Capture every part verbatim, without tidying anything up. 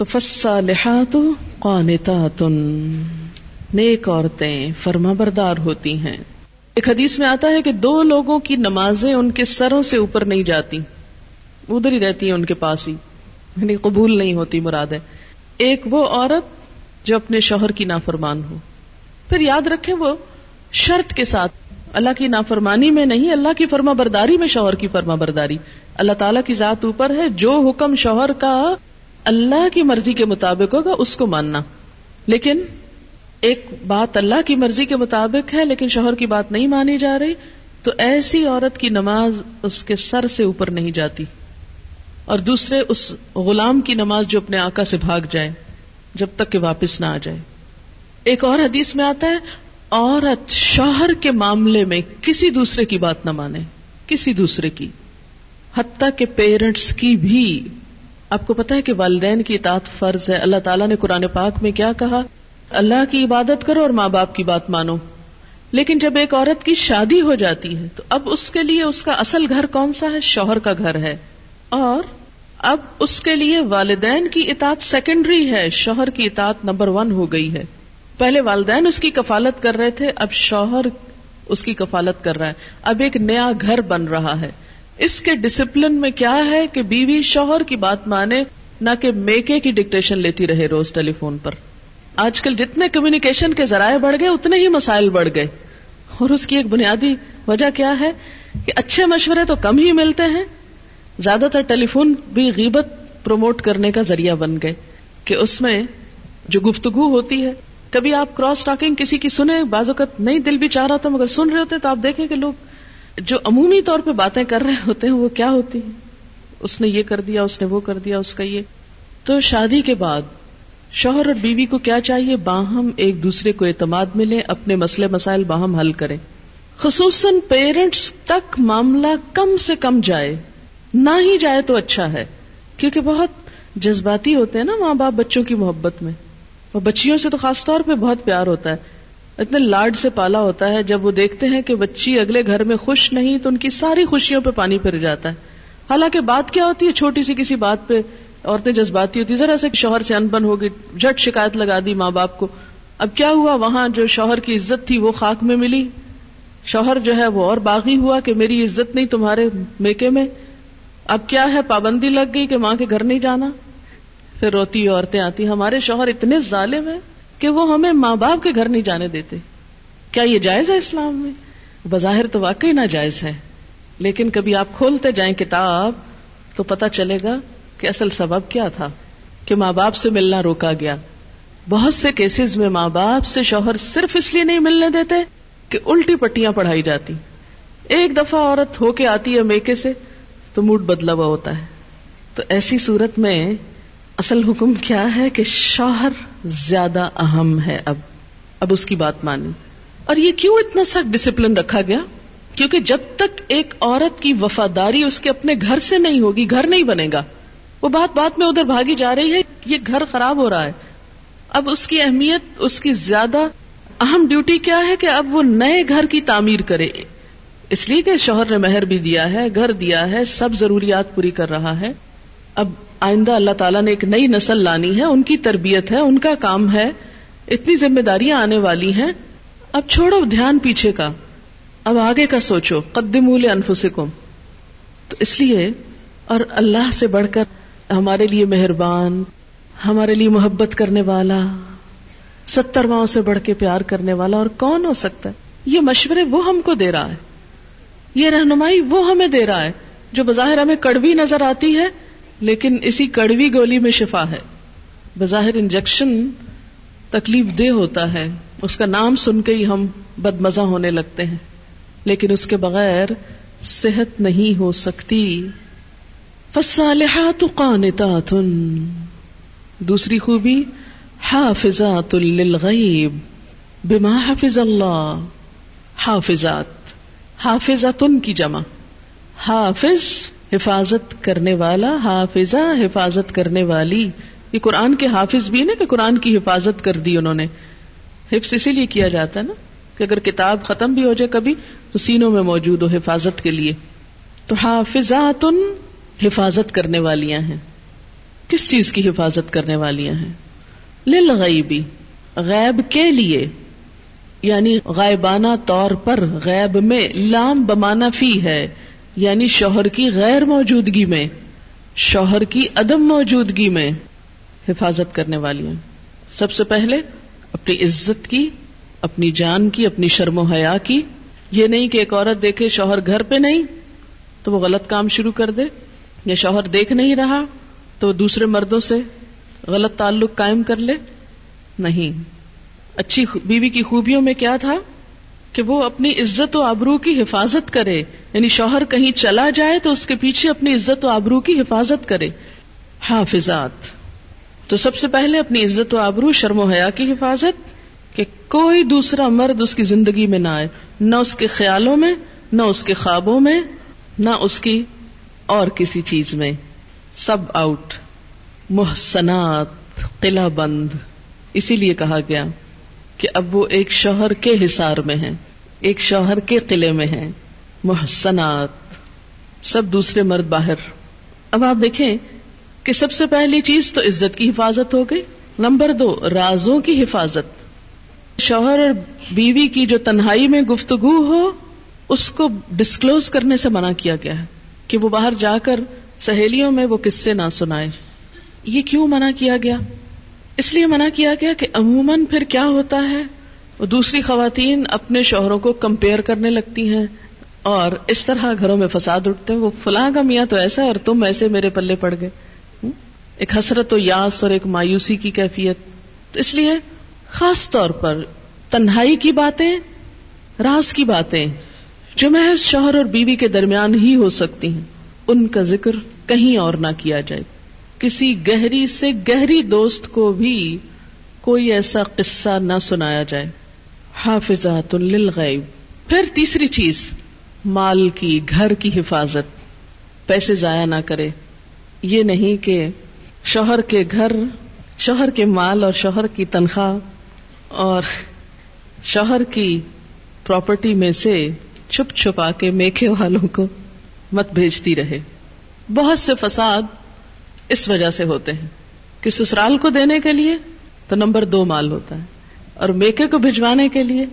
تو فالصالحات قانتات، نیک عورتیں فرما بردار ہوتی ہیں۔ ایک حدیث میں آتا ہے کہ دو لوگوں کی نمازیں ان کے سروں سے اوپر نہیں جاتی، ادھر ہی رہتی ہیں ان کے پاس ہی، یعنی قبول نہیں ہوتی مراد ہے۔ ایک وہ عورت جو اپنے شوہر کی نافرمان ہو، پھر یاد رکھیں وہ شرط کے ساتھ، اللہ کی نافرمانی میں نہیں، اللہ کی فرما برداری میں شوہر کی فرما برداری، اللہ تعالیٰ کی ذات اوپر ہے، جو حکم شوہر کا اللہ کی مرضی کے مطابق ہوگا اس کو ماننا۔ لیکن ایک بات اللہ کی مرضی کے مطابق ہے لیکن شوہر کی بات نہیں مانی جا رہی، تو ایسی عورت کی نماز اس کے سر سے اوپر نہیں جاتی۔ اور دوسرے اس غلام کی نماز جو اپنے آقا سے بھاگ جائے جب تک کہ واپس نہ آ جائے۔ ایک اور حدیث میں آتا ہے عورت شوہر کے معاملے میں کسی دوسرے کی بات نہ مانے، کسی دوسرے کی، حتیٰ کہ پیرنٹس کی بھی۔ آپ کو پتا ہے کہ والدین کی اطاعت فرض ہے، اللہ تعالیٰ نے قرآن پاک میں کیا کہا، اللہ کی عبادت کرو اور ماں باپ کی بات مانو۔ لیکن جب ایک عورت کی شادی ہو جاتی ہے تو اب اس کے لیے اس کا اصل گھر کون سا ہے؟ شوہر کا گھر ہے، اور اب اس کے لیے والدین کی اطاعت سیکنڈری ہے، شوہر کی اطاعت نمبر ون ہو گئی ہے۔ پہلے والدین اس کی کفالت کر رہے تھے، اب شوہر اس کی کفالت کر رہا ہے، اب ایک نیا گھر بن رہا ہے۔ اس کے ڈسپلن میں کیا ہے کہ بیوی شوہر کی بات مانے، نہ کہ میکے کی ڈکٹیشن لیتی رہے روز ٹیلی فون پر۔ آج کل جتنے کمیونیکیشن کے ذرائع بڑھ گئے اتنے ہی مسائل بڑھ گئے، اور اس کی ایک بنیادی وجہ کیا ہے کہ اچھے مشورے تو کم ہی ملتے ہیں، زیادہ تر ٹیلی فون بھی غیبت پروموٹ کرنے کا ذریعہ بن گئے کہ اس میں جو گفتگو ہوتی ہے، کبھی آپ کراس ٹاکنگ کسی کی سنیں، بعض اوقات نہیں دل بھی چاہ رہا تھا مگر سن رہے ہوتے ہیں، تو آپ دیکھیں کہ لوگ جو عمومی طور پہ باتیں کر رہے ہوتے ہیں وہ کیا ہوتی ہیں، اس نے یہ کر دیا، اس نے وہ کر دیا، اس کا یہ۔ تو شادی کے بعد شوہر اور بیوی کو کیا چاہیے؟ باہم ایک دوسرے کو اعتماد ملیں، اپنے مسئلے مسائل باہم حل کریں، خصوصاً پیرنٹس تک معاملہ کم سے کم جائے، نہ ہی جائے تو اچھا ہے، کیونکہ بہت جذباتی ہوتے ہیں نا ماں باپ بچوں کی محبت میں، اور بچیوں سے تو خاص طور پہ بہت پیار ہوتا ہے، اتنے لاڈ سے پالا ہوتا ہے۔ جب وہ دیکھتے ہیں کہ بچی اگلے گھر میں خوش نہیں تو ان کی ساری خوشیوں پہ پانی پھر جاتا ہے۔ حالانکہ بات کیا ہوتی ہے، چھوٹی سی کسی بات پہ عورتیں جذباتی ہوتی، ذرا سے شوہر سے انبن ہوگی جھٹ شکایت لگا دی ماں باپ کو۔ اب کیا ہوا، وہاں جو شوہر کی عزت تھی وہ خاک میں ملی، شوہر جو ہے وہ اور باغی ہوا کہ میری عزت نہیں تمہارے میکے میں۔ اب کیا ہے، پابندی لگ گئی کہ ماں کے گھر نہیں جانا، پھر روتی عورتیں آتی ہمارے شوہر اتنے ظالم ہیں کہ وہ ہمیں ماں باپ کے گھر نہیں جانے دیتے۔ کیا یہ جائز ہے اسلام میں؟ بظاہر تو واقعی ناجائز ہے، لیکن کبھی آپ کھولتے جائیں کتاب تو پتہ چلے گا کہ اصل سبب کیا تھا کہ ماں باپ سے ملنا روکا گیا۔ بہت سے کیسز میں ماں باپ سے شوہر صرف اس لیے نہیں ملنے دیتے کہ الٹی پٹیاں پڑھائی جاتی۔ ایک دفعہ عورت ہو کے آتی ہے میکے سے تو موڈ بدلا ہوا ہوتا ہے، تو ایسی صورت میں اصل حکم کیا ہے کہ شوہر زیادہ اہم ہے، اب اب اس کی بات مانی۔ اور یہ کیوں اتنا سخت ڈسپلن رکھا گیا؟ کیونکہ جب تک ایک عورت کی وفاداری اس کے اپنے گھر سے نہیں ہوگی، گھر نہیں بنے گا، وہ بات بات میں ادھر بھاگی جا رہی ہے، یہ گھر خراب ہو رہا ہے۔ اب اس کی اہمیت، اس کی زیادہ اہم ڈیوٹی کیا ہے کہ اب وہ نئے گھر کی تعمیر کرے، اس لیے کہ شوہر نے مہر بھی دیا ہے، گھر دیا ہے، سب ضروریات پوری کر رہا ہے۔ اب آئندہ اللہ تعالیٰ نے ایک نئی نسل لانی ہے، ان کی تربیت ہے، ان کا کام ہے، اتنی ذمہ داریاں آنے والی ہیں۔ اب چھوڑو دھیان پیچھے کا، اب آگے کا سوچو، قدموا لانفسکم۔ تو اس لیے، اور اللہ سے بڑھ کر ہمارے لیے مہربان، ہمارے لیے محبت کرنے والا، ستر ماؤں سے بڑھ کے پیار کرنے والا اور کون ہو سکتا ہے؟ یہ مشورے وہ ہم کو دے رہا ہے، یہ رہنمائی وہ ہمیں دے رہا ہے، جو بظاہر ہمیں کڑوی نظر آتی ہے لیکن اسی کڑوی گولی میں شفا ہے۔ بظاہر انجیکشن تکلیف دہ ہوتا ہے، اس کا نام سن کے ہی ہم بدمزہ ہونے لگتے ہیں، لیکن اس کے بغیر صحت نہیں ہو سکتی۔ فالصالحات قانتات، دوسری خوبی حافظات للغیب بما حفظ اللہ۔ حافظات، حافظتن کی جمع، حافظ حفاظت کرنے والا، حافظہ حفاظت کرنے والی۔ یہ قرآن کے حافظ بھی نا کہ قرآن کی حفاظت کر دی انہوں نے، حفظ اسی لیے کیا جاتا ہے نا کہ اگر کتاب ختم بھی ہو جائے کبھی تو سینوں میں موجود ہو حفاظت کے لیے۔ تو حافظاتن حفاظت کرنے والیاں ہیں۔ کس چیز کی حفاظت کرنے والیاں ہیں؟ للغیبی، غیب کے لیے، یعنی غائبانہ طور پر، غیب میں لام بمانا فی ہے، یعنی شوہر کی غیر موجودگی میں، شوہر کی عدم موجودگی میں حفاظت کرنے والی ہیں. سب سے پہلے اپنی عزت کی، اپنی جان کی، اپنی شرم و حیا کی. یہ نہیں کہ ایک عورت دیکھے شوہر گھر پہ نہیں تو وہ غلط کام شروع کر دے، یا شوہر دیکھ نہیں رہا تو دوسرے مردوں سے غلط تعلق قائم کر لے. نہیں، اچھی بیوی کی خوبیوں میں کیا تھا کہ وہ اپنی عزت و آبرو کی حفاظت کرے، یعنی شوہر کہیں چلا جائے تو اس کے پیچھے اپنی عزت و آبرو کی حفاظت کرے. حافظات، تو سب سے پہلے اپنی عزت و آبرو، شرم و حیا کی حفاظت، کہ کوئی دوسرا مرد اس کی زندگی میں نہ آئے، نہ اس کے خیالوں میں، نہ اس کے خوابوں میں، نہ اس کی اور کسی چیز میں. سب آؤٹ. محسنات، قلعہ بند. اسی لیے کہا گیا کہ اب وہ ایک شوہر کے حصار میں ہیں، ایک شوہر کے قلعے میں ہیں. محسنات، سب دوسرے مرد باہر. اب آپ دیکھیں کہ سب سے پہلی چیز تو عزت کی حفاظت ہو گئی. نمبر دو، رازوں کی حفاظت. شوہر اور بیوی کی جو تنہائی میں گفتگو ہو اس کو ڈسکلوز کرنے سے منع کیا گیا ہے، کہ وہ باہر جا کر سہیلیوں میں وہ قصے نہ سنائے. یہ کیوں منع کیا گیا؟ اس لیے منع کیا گیا کہ عموماً پھر کیا ہوتا ہے، دوسری خواتین اپنے شوہروں کو کمپیئر کرنے لگتی ہیں اور اس طرح گھروں میں فساد اٹھتے ہیں. وہ فلاں کا میاں تو ایسا ہے اور تم ایسے میرے پلے پڑ گئے. ایک حسرت و یاس اور ایک مایوسی کی کیفیت. تو اس لیے خاص طور پر تنہائی کی باتیں، راز کی باتیں جو محض شوہر اور بیوی کے درمیان ہی ہو سکتی ہیں، ان کا ذکر کہیں اور نہ کیا جائے. کسی گہری سے گہری دوست کو بھی کوئی ایسا قصہ نہ سنایا جائے. حافظات للغیب. پھر تیسری چیز، مال کی، گھر کی حفاظت. پیسے ضائع نہ کرے. یہ نہیں کہ شوہر کے گھر، شوہر کے مال اور شوہر کی تنخواہ اور شوہر کی پراپرٹی میں سے چھپ چھپا کے میکے والوں کو مت بھیجتی رہے. بہت سے فساد اس وجہ سے ہوتے ہیں کہ سسرال کو دینے کے لیے تو نمبر دو مال ہوتا ہے، اور میکے کو بھجوانے کے لیے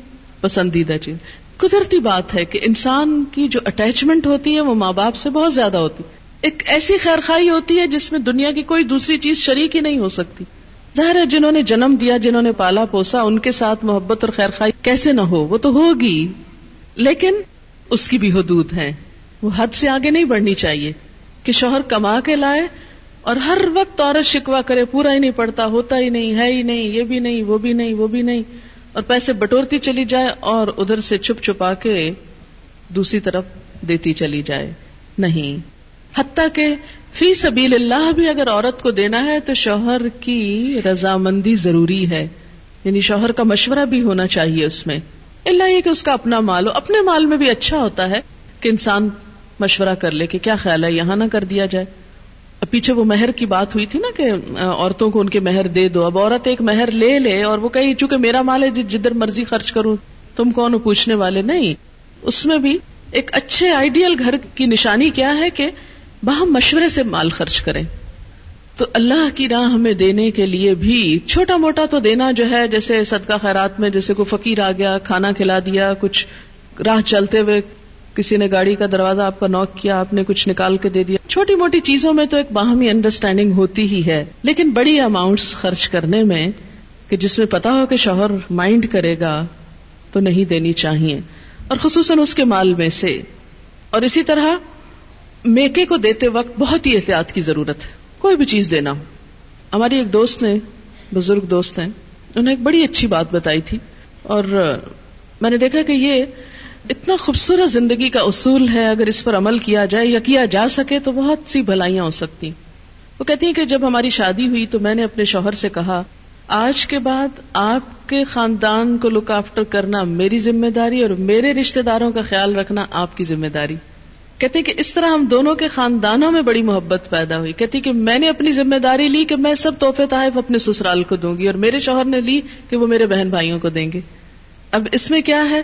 پسندیدہ چیز. قدرتی بات ہے کہ انسان کی جو اٹیچمنٹ ہوتی ہے وہ ماں باپ سے بہت زیادہ ہوتی ہے. ایک ایسی خیرخواہی ہوتی ہے جس میں دنیا کی کوئی دوسری چیز شریک ہی نہیں ہو سکتی. ظاہر ہے جنہوں نے جنم دیا، جنہوں نے پالا پوسا، ان کے ساتھ محبت اور خیرخواہی کیسے نہ ہو، وہ تو ہوگی، لیکن اس کی بھی حدود ہیں. وہ حد سے آگے نہیں بڑھنی چاہیے کہ شوہر کما کے لائے اور ہر وقت عورت شکوا کرے، پورا ہی نہیں پڑتا، ہوتا ہی نہیں، ہے ہی نہیں، یہ بھی نہیں، وہ بھی نہیں، وہ بھی نہیں، اور پیسے بٹورتی چلی جائے اور ادھر سے چھپ چھپا کے دوسری طرف دیتی چلی جائے. نہیں، حتیٰ کہ فی سبیل اللہ بھی اگر عورت کو دینا ہے تو شوہر کی رضامندی ضروری ہے، یعنی شوہر کا مشورہ بھی ہونا چاہیے اس میں. الا یہ کہ اس کا اپنا مال ہو. اپنے مال میں بھی اچھا ہوتا ہے کہ انسان مشورہ کر لے کہ کیا خیال ہے، یہاں نہ کر دیا جائے. پیچھے وہ مہر کی بات ہوئی تھی نا کہ عورتوں کو ان کے مہر دے دو. اب عورت ایک مہر لے لے اور وہ کہے چونکہ میرا مال ہے جدھر مرضی خرچ کروں، تم کون ہو پوچھنے والے. نہیں، اس میں بھی ایک اچھے آئیڈیل گھر کی نشانی کیا ہے کہ باہم مشورے سے مال خرچ کریں. تو اللہ کی راہ میں دینے کے لیے بھی چھوٹا موٹا تو دینا جو ہے، جیسے صدقہ خیرات میں، جیسے کوئی فقیر آ گیا، کھانا کھلا دیا، کچھ راہ چلتے ہوئے کسی نے گاڑی کا دروازہ آپ کا نوک کیا، آپ نے کچھ نکال کے دے دیا. چھوٹی موٹی چیزوں میں تو ایک باہمی انڈرسٹینڈنگ ہوتی ہی ہے، لیکن بڑی اماؤنٹس خرچ کرنے میں کہ جس میں پتا ہو کہ شوہر مائنڈ کرے گا تو نہیں دینی چاہیے، اور خصوصاً اس کے مال میں سے. اور اسی طرح میکے کو دیتے وقت بہت ہی احتیاط کی ضرورت ہے. کوئی بھی چیز دینا ہو، ہماری ایک دوست نے، بزرگ دوست ہیں، انہیں ایک بڑی اچھی بات بتائی تھی، اور میں نے دیکھا کہ یہ اتنا خوبصورت زندگی کا اصول ہے، اگر اس پر عمل کیا جائے یا کیا جا سکے تو بہت سی بھلائیاں ہو سکتی. وہ کہتی ہیں کہ جب ہماری شادی ہوئی تو میں نے اپنے شوہر سے کہا، آج کے بعد آپ کے خاندان کو لک آفٹر کرنا میری ذمہ داری اور میرے رشتہ داروں کا خیال رکھنا آپ کی ذمہ داری. کہتے ہیں کہ اس طرح ہم دونوں کے خاندانوں میں بڑی محبت پیدا ہوئی. کہتی کہ میں نے اپنی ذمہ داری لی کہ میں سب تحفے تحائف اپنے سسرال کو دوں گی، اور میرے شوہر نے لی کہ وہ میرے بہن بھائیوں کو دیں گے. اب اس میں کیا ہے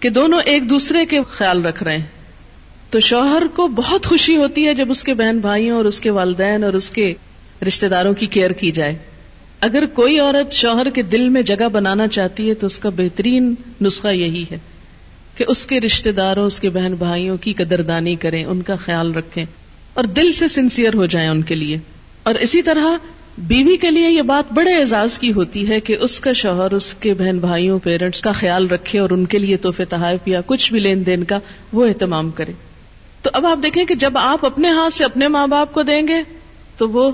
کہ دونوں ایک دوسرے کے خیال رکھ رہے ہیں. تو شوہر کو بہت خوشی ہوتی ہے جب اس کے بہن بھائیوں اور اس کے والدین اور اس کے رشتہ داروں کی کیئر کی جائے. اگر کوئی عورت شوہر کے دل میں جگہ بنانا چاہتی ہے تو اس کا بہترین نسخہ یہی ہے کہ اس کے رشتہ داروں، اس کے بہن بھائیوں کی قدردانی کریں، ان کا خیال رکھیں اور دل سے سنسیئر ہو جائیں ان کے لیے. اور اسی طرح بیوی کے لیے یہ بات بڑے اعزاز کی ہوتی ہے کہ اس کا شوہر اس کے بہن بھائیوں، پیرنٹس کا خیال رکھے اور ان کے لیے تحفے تحائف یا کچھ بھی لین دین کا وہ اہتمام کرے. تو اب آپ دیکھیں کہ جب آپ اپنے ہاتھ سے اپنے ماں باپ کو دیں گے تو وہ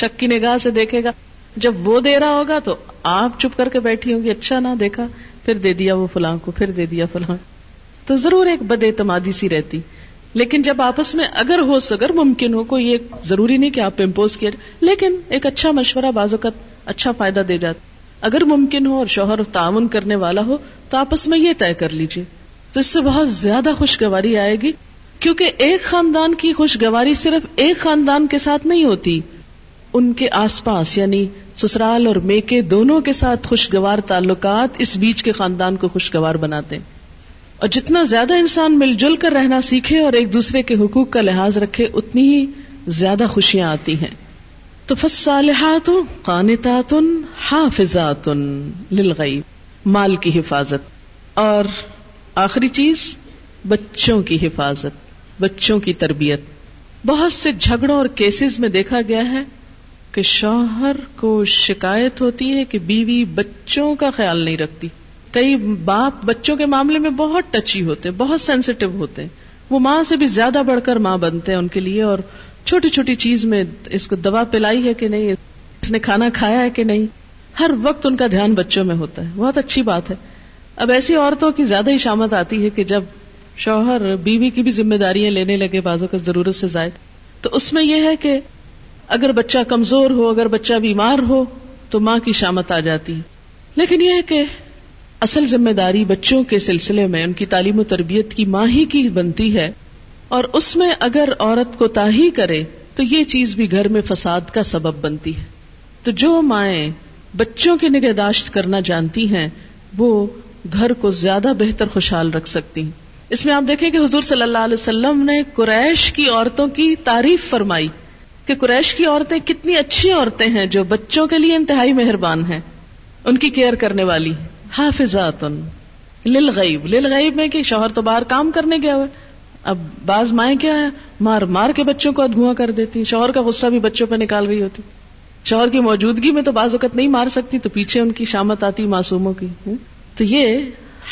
شک کی نگاہ سے دیکھے گا، جب وہ دے رہا ہوگا تو آپ چپ کر کے بیٹھی ہوں گی، اچھا نہ دیکھا، پھر دے دیا وہ فلاں کو، پھر دے دیا فلاں، تو ضرور ایک بد اعتمادی سی رہتی. لیکن جب آپس میں اگر ہو اگر ممکن ہو، کوئی ایک ضروری نہیں کہ آپ پہ امپوز کیا جائے، لیکن ایک اچھا مشورہ بعض اوقات اچھا فائدہ دے جاتا. اگر ممکن ہو اور شوہر تعاون کرنے والا ہو تو آپس میں یہ طے کر لیجیے، تو اس سے بہت زیادہ خوشگواری آئے گی. کیونکہ ایک خاندان کی خوشگواری صرف ایک خاندان کے ساتھ نہیں ہوتی، ان کے آس پاس یعنی سسرال اور میکے دونوں کے ساتھ خوشگوار تعلقات اس بیچ کے خاندان کو خوشگوار بناتے ہیں. اور جتنا زیادہ انسان مل جل کر رہنا سیکھے اور ایک دوسرے کے حقوق کا لحاظ رکھے، اتنی ہی زیادہ خوشیاں آتی ہیں. تو فالصالحات قانتات حافظات للغیب، مال کی حفاظت. اور آخری چیز بچوں کی حفاظت، بچوں کی تربیت. بہت سے جھگڑوں اور کیسز میں دیکھا گیا ہے کہ شوہر کو شکایت ہوتی ہے کہ بیوی بچوں کا خیال نہیں رکھتی. کئی باپ بچوں کے معاملے میں بہت ٹچی ہوتے ہیں، بہت سینسیٹیو ہوتے ہیں، وہ ماں سے بھی زیادہ بڑھ کر ماں بنتے ہیں ان کے لیے. اور چھوٹی چھوٹی چیز میں اس کو دوا پلائی ہے کہ نہیں، اس نے کھانا کھایا ہے کہ نہیں، ہر وقت ان کا دھیان بچوں میں ہوتا ہے. بہت اچھی بات ہے. اب ایسی عورتوں کی زیادہ شامت آتی ہے کہ جب شوہر بیوی کی بھی ذمہ داریاں لینے لگے بازو کا ضرورت سے زائد، تو اس میں یہ ہے کہ اگر بچہ کمزور ہو، اگر بچہ بیمار ہو تو ماں کی شامت آ جاتی ہے. لیکن یہ ہے کہ اصل ذمہ داری بچوں کے سلسلے میں ان کی تعلیم و تربیت کی ماں ہی کی بنتی ہے. اور اس میں اگر عورت کو تاہی کرے تو یہ چیز بھی گھر میں فساد کا سبب بنتی ہے. تو جو مائیں بچوں کی نگہداشت کرنا جانتی ہیں وہ گھر کو زیادہ بہتر خوشحال رکھ سکتی ہیں. اس میں آپ دیکھیں کہ حضور صلی اللہ علیہ وسلم نے قریش کی عورتوں کی تعریف فرمائی کہ قریش کی عورتیں کتنی اچھی عورتیں ہیں جو بچوں کے لیے انتہائی مہربان ہیں، ان کی کیئر کرنے والی ہیں. حافظات للغیب، للغیب میں کہ شوہر تو باہر کام کرنے گیا ہوا ہے، اب بعض مائیں کیا ہے مار مار کے بچوں کو ادھواں کر دیتی ہیں، شوہر کا غصہ بھی بچوں پہ نکال رہی ہوتی. شوہر کی موجودگی میں تو بعض وقت نہیں مار سکتی تو پیچھے ان کی شامت آتی معصوموں کی. تو یہ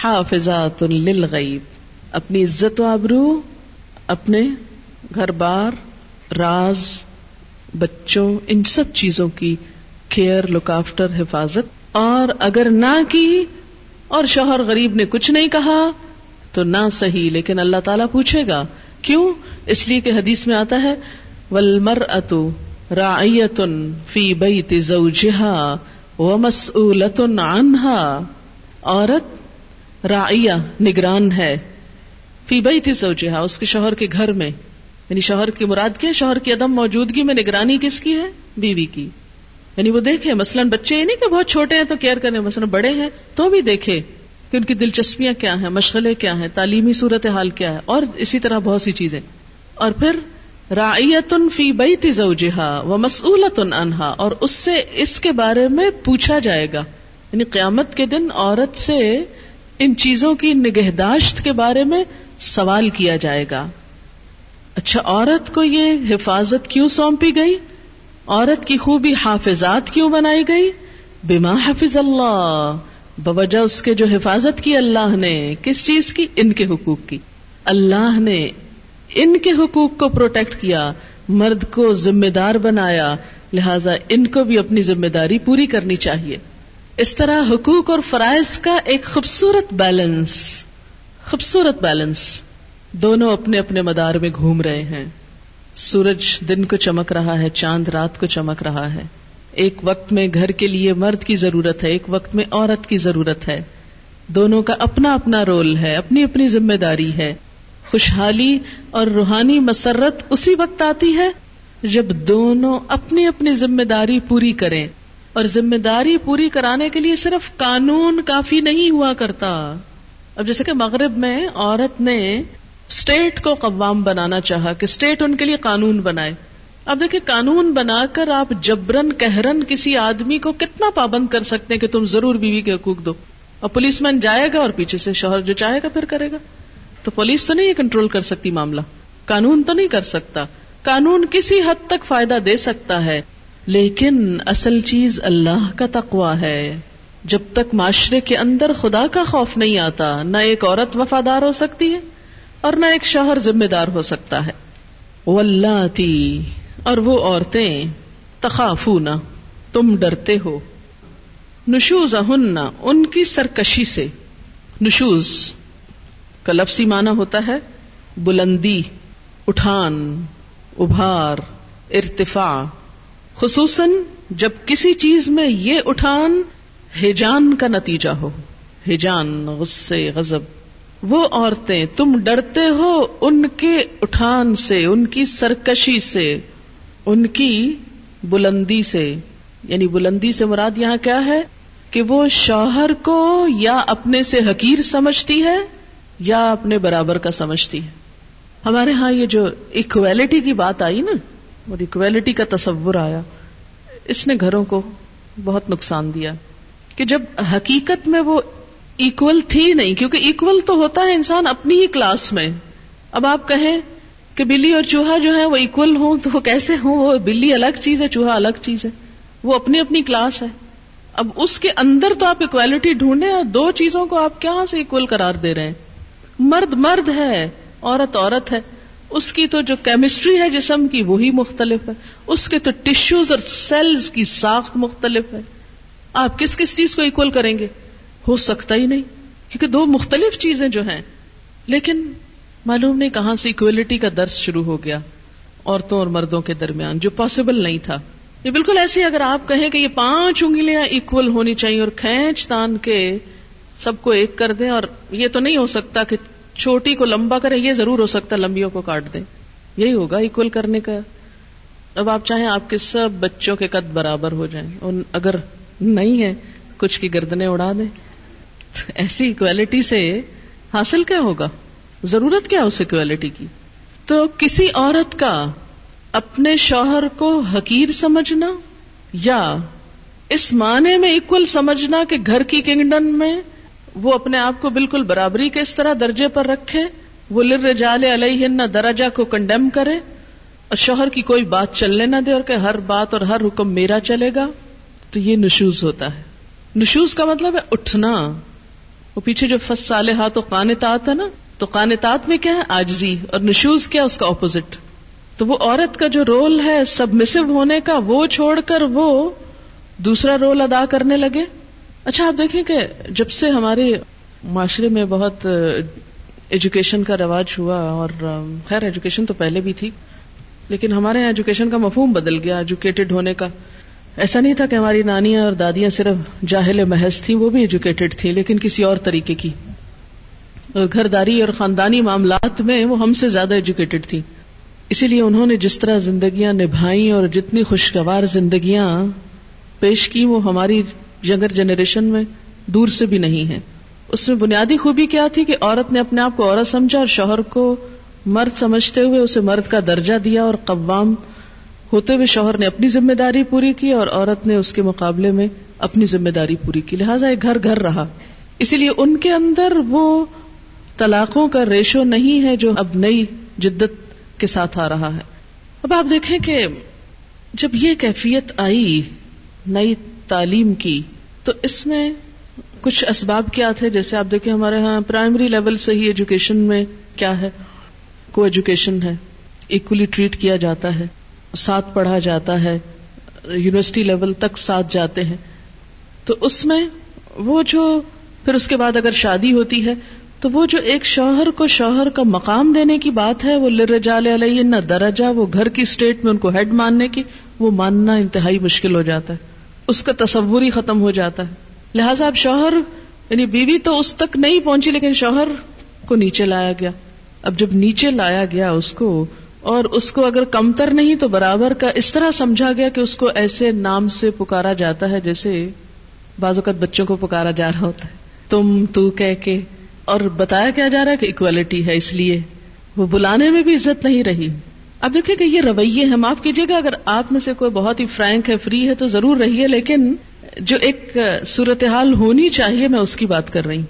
حافظات للغیب، اپنی عزت و آبرو، اپنے گھر بار، راز، بچوں، ان سب چیزوں کی کیئر، لک آفٹر، حفاظت. اور اگر نہ کی اور شوہر غریب نے کچھ نہیں کہا تو نہ صحیح، لیکن اللہ تعالیٰ پوچھے گا. کیوں؟ اس لیے کہ حدیث میں آتا ہے وَالْمَرْأَةُ رَاعِيَةٌ فِي بَيْتِ زَوْجِهَا وَمَسْئُولَةٌ عَنْهَا، عورت راعیہ، نگران ہے، فِي بَيْتِ زَوْجِهَا، اس کے شوہر کے گھر میں. یعنی شوہر کی مراد کیا ہے؟ شوہر کی عدم موجودگی میں نگرانی کس کی ہے؟ بیوی کی. یعنی وہ دیکھے، مثلا بچے یہ نہیں کہ بہت چھوٹے ہیں تو کیئر کرنے، مثلا بڑے ہیں تو بھی دیکھے کہ ان کی دلچسپیاں کیا ہیں، مشغلے کیا ہیں، تعلیمی صورتحال کیا ہے، اور اسی طرح بہت سی چیزیں. اور پھر رَاعِيَةٌ فِي بَيْتِ زَوْجِهَا وَمَسْئُولَةٌ عَنْهَا، اور اس سے اس کے بارے میں پوچھا جائے گا. یعنی قیامت کے دن عورت سے ان چیزوں کی نگہداشت کے بارے میں سوال کیا جائے گا. اچھا، عورت کو یہ حفاظت کیوں سونپی گئی؟ عورت کی خوبی حافظات کیوں بنائی گئی؟ بما حفظ اللہ، بوجہ اس کے جو حفاظت کی اللہ نے. کس چیز کی؟ ان کے حقوق کی. اللہ نے ان کے حقوق کو پروٹیکٹ کیا، مرد کو ذمہ دار بنایا، لہذا ان کو بھی اپنی ذمہ داری پوری کرنی چاہیے. اس طرح حقوق اور فرائض کا ایک خوبصورت بیلنس، خوبصورت بیلنس، دونوں اپنے اپنے مدار میں گھوم رہے ہیں. سورج دن کو چمک رہا ہے، چاند رات کو چمک رہا ہے. ایک وقت میں گھر کے لیے مرد کی ضرورت ہے، ایک وقت میں عورت کی ضرورت ہے. دونوں کا اپنا اپنا رول ہے، اپنی اپنی ذمہ داری ہے. خوشحالی اور روحانی مسرت اسی وقت آتی ہے جب دونوں اپنی اپنی ذمہ داری پوری کریں. اور ذمہ داری پوری کرانے کے لیے صرف قانون کافی نہیں ہوا کرتا. اب جیسے کہ مغرب میں عورت نے اسٹیٹ کو قوام بنانا چاہا کہ اسٹیٹ ان کے لیے قانون بنائے. اب دیکھیں قانون بنا کر آپ جبرن قہرن کسی آدمی کو کتنا پابند کر سکتے ہیں کہ تم ضرور بیوی کے حقوق دو، اور پولیس مین جائے گا اور پیچھے سے شوہر جو چاہے گا پھر کرے گا. تو پولیس تو نہیں یہ کنٹرول کر سکتی معاملہ، قانون تو نہیں کر سکتا. قانون کسی حد تک فائدہ دے سکتا ہے، لیکن اصل چیز اللہ کا تقویٰ ہے. جب تک معاشرے کے اندر خدا کا خوف نہیں آتا، نہ ایک عورت وفادار ہو سکتی ہے اور نہ ایک شوہر ذمہ دار ہو سکتا ہے. واللاتی، اور وہ عورتیں، تخافون، تم ڈرتے ہو، نشوزہن، ان کی سرکشی سے. نشوز کا لفظی معنی ہوتا ہے بلندی، اٹھان، ابھار، ارتفاع، خصوصاً جب کسی چیز میں یہ اٹھان ہجان کا نتیجہ ہو. ہجان، غصے، غضب. وہ عورتیں تم ڈرتے ہو ان کے اٹھان سے، ان کی سرکشی سے، ان کی بلندی سے. یعنی بلندی سے مراد یہاں کیا ہے کہ وہ شوہر کو یا اپنے سے حقیر سمجھتی ہے یا اپنے برابر کا سمجھتی ہے. ہمارے ہاں یہ جو ایکویلٹی کی بات آئی نا، اور ایکویلٹی کا تصور آیا، اس نے گھروں کو بہت نقصان دیا کہ جب حقیقت میں وہ ایکول تھی نہیں. کیونکہ ایکول تو ہوتا ہے انسان اپنی ہی کلاس میں. اب آپ کہیں کہ بلی اور چوہا جو ہے وہ ایکول ہوں تو وہ کیسے ہوں؟ وہ بلی الگ چیز ہے، چوہا الگ چیز ہے، وہ اپنی اپنی کلاس ہے. اب اس کے اندر تو آپ ایکویلٹی ڈھونڈیں، اور دو چیزوں کو آپ کہاں سے ایکول قرار دے رہے ہیں؟ مرد مرد ہے، عورت عورت ہے. اس کی تو جو کیمسٹری ہے جسم کی وہی مختلف ہے، اس کے تو ٹشوز اور سیلز کی ساخت مختلف ہے. آپ کس کس چیز کو ایکول کریں گے؟ ہو سکتا ہی نہیں، کیونکہ دو مختلف چیزیں جو ہیں. لیکن معلوم نہیں کہاں سے ایکویلٹی کا درس شروع ہو گیا عورتوں اور مردوں کے درمیان، جو پاسبل نہیں تھا. یہ بالکل ایسے اگر آپ کہیں کہ یہ پانچ انگلیاں ایکول ہونی چاہیے اور کھینچ تان کے سب کو ایک کر دیں، اور یہ تو نہیں ہو سکتا کہ چھوٹی کو لمبا کریں، یہ ضرور ہو سکتا لمبیوں کو کاٹ دیں. یہی ہوگا ایکول کرنے کا. اب آپ چاہیں آپ کے سب بچوں کے قد برابر ہو جائیں، اور اگر نہیں ہے کچھ کی گردنیں اڑا دیں. ایسی ایکویلٹی سے حاصل کیا ہوگا؟ ضرورت کیا اس ایکویلٹی کی؟ تو کسی عورت کا اپنے شوہر کو حقیر سمجھنا، یا اس معنی میں ایکول سمجھنا کہ گھر کی کنگڈم میں وہ اپنے آپ کو بالکل برابری کے اس طرح درجے پر رکھے، وہ للرجال علیہن درجہ کو کنڈیم کرے، اور شوہر کی کوئی بات چلنے نہ دے، اور کہ ہر بات اور ہر حکم میرا چلے گا، تو یہ نشوز ہوتا ہے. نشوز کا مطلب ہے اٹھنا. وہ پیچھے جو فصالحات و قانتات ہے نا، تو قانتات میں کیا ہے؟ عاجزی. اور نشوز کیا؟ اس کا اپوزٹ. تو وہ عورت کا جو رول ہے سبمسو ہونے کا، وہ چھوڑ کر وہ دوسرا رول ادا کرنے لگے. اچھا آپ دیکھیں کہ جب سے ہمارے معاشرے میں بہت ایجوکیشن کا رواج ہوا، اور خیر ایجوکیشن تو پہلے بھی تھی، لیکن ہمارے یہاں ایجوکیشن کا مفہوم بدل گیا. ایجوکیٹڈ ہونے کا ایسا نہیں تھا کہ ہماری نانیاں اور دادیاں صرف جاہل محض تھیں، وہ بھی ایجوکیٹڈ تھیں لیکن کسی اور طریقے کی. گھرداری اور خاندانی معاملات میں وہ ہم سے زیادہ ایجوکیٹڈ تھیں، اسی لیے انہوں نے جس طرح زندگیاں نبھائیں اور جتنی خوشگوار زندگیاں پیش کی، وہ ہماری ینگر جنریشن میں دور سے بھی نہیں ہے. اس میں بنیادی خوبی کیا تھی کہ عورت نے اپنے آپ کو عورت سمجھا اور شوہر کو مرد سمجھتے ہوئے اسے مرد کا درجہ دیا، اور قوام ہوتے ہوئے شوہر نے اپنی ذمہ داری پوری کی اور عورت نے اس کے مقابلے میں اپنی ذمہ داری پوری کی. لہٰذا یہ گھر گھر رہا. اسی لیے ان کے اندر وہ طلاقوں کا ریشو نہیں ہے جو اب نئی جدت کے ساتھ آ رہا ہے. اب آپ دیکھیں کہ جب یہ کیفیت آئی نئی تعلیم کی، تو اس میں کچھ اسباب کیا تھے؟ جیسے آپ دیکھیں ہمارے ہاں پرائمری لیول سے ہی ایجوکیشن میں کیا ہے؟ کو ایجوکیشن ہے، ایکولی ٹریٹ کیا جاتا ہے، ساتھ پڑھا جاتا ہے، یونیورسٹی لیول تک ساتھ جاتے ہیں. تو اس میں وہ جو پھر اس کے بعد اگر شادی ہوتی ہے، تو وہ جو ایک شوہر کو شوہر کا مقام دینے کی بات ہے، وہ للرجال علیہن درجہ، وہ گھر کی اسٹیٹ میں ان کو ہیڈ ماننے کی، وہ ماننا انتہائی مشکل ہو جاتا ہے، اس کا تصور ہی ختم ہو جاتا ہے. لہٰذا اب شوہر یعنی بیوی تو اس تک نہیں پہنچی، لیکن شوہر کو نیچے لایا گیا. اب جب نیچے لایا گیا اس کو، اور اس کو اگر کمتر نہیں تو برابر کا اس طرح سمجھا گیا کہ اس کو ایسے نام سے پکارا جاتا ہے جیسے بعض اوقات بچوں کو پکارا جا رہا ہوتا ہے، تم تو کہہ کے، اور بتایا کیا جا رہا ہے کہ ایکویلٹی ہے. اس لیے وہ بلانے میں بھی عزت نہیں رہی. اب دیکھیں کہ یہ رویے ہیں، معاف کیجیے گا اگر آپ میں سے کوئی بہت ہی فرینک ہے، فری ہے تو ضرور رہیے، لیکن جو ایک صورتحال ہونی چاہیے میں اس کی بات کر رہی ہوں.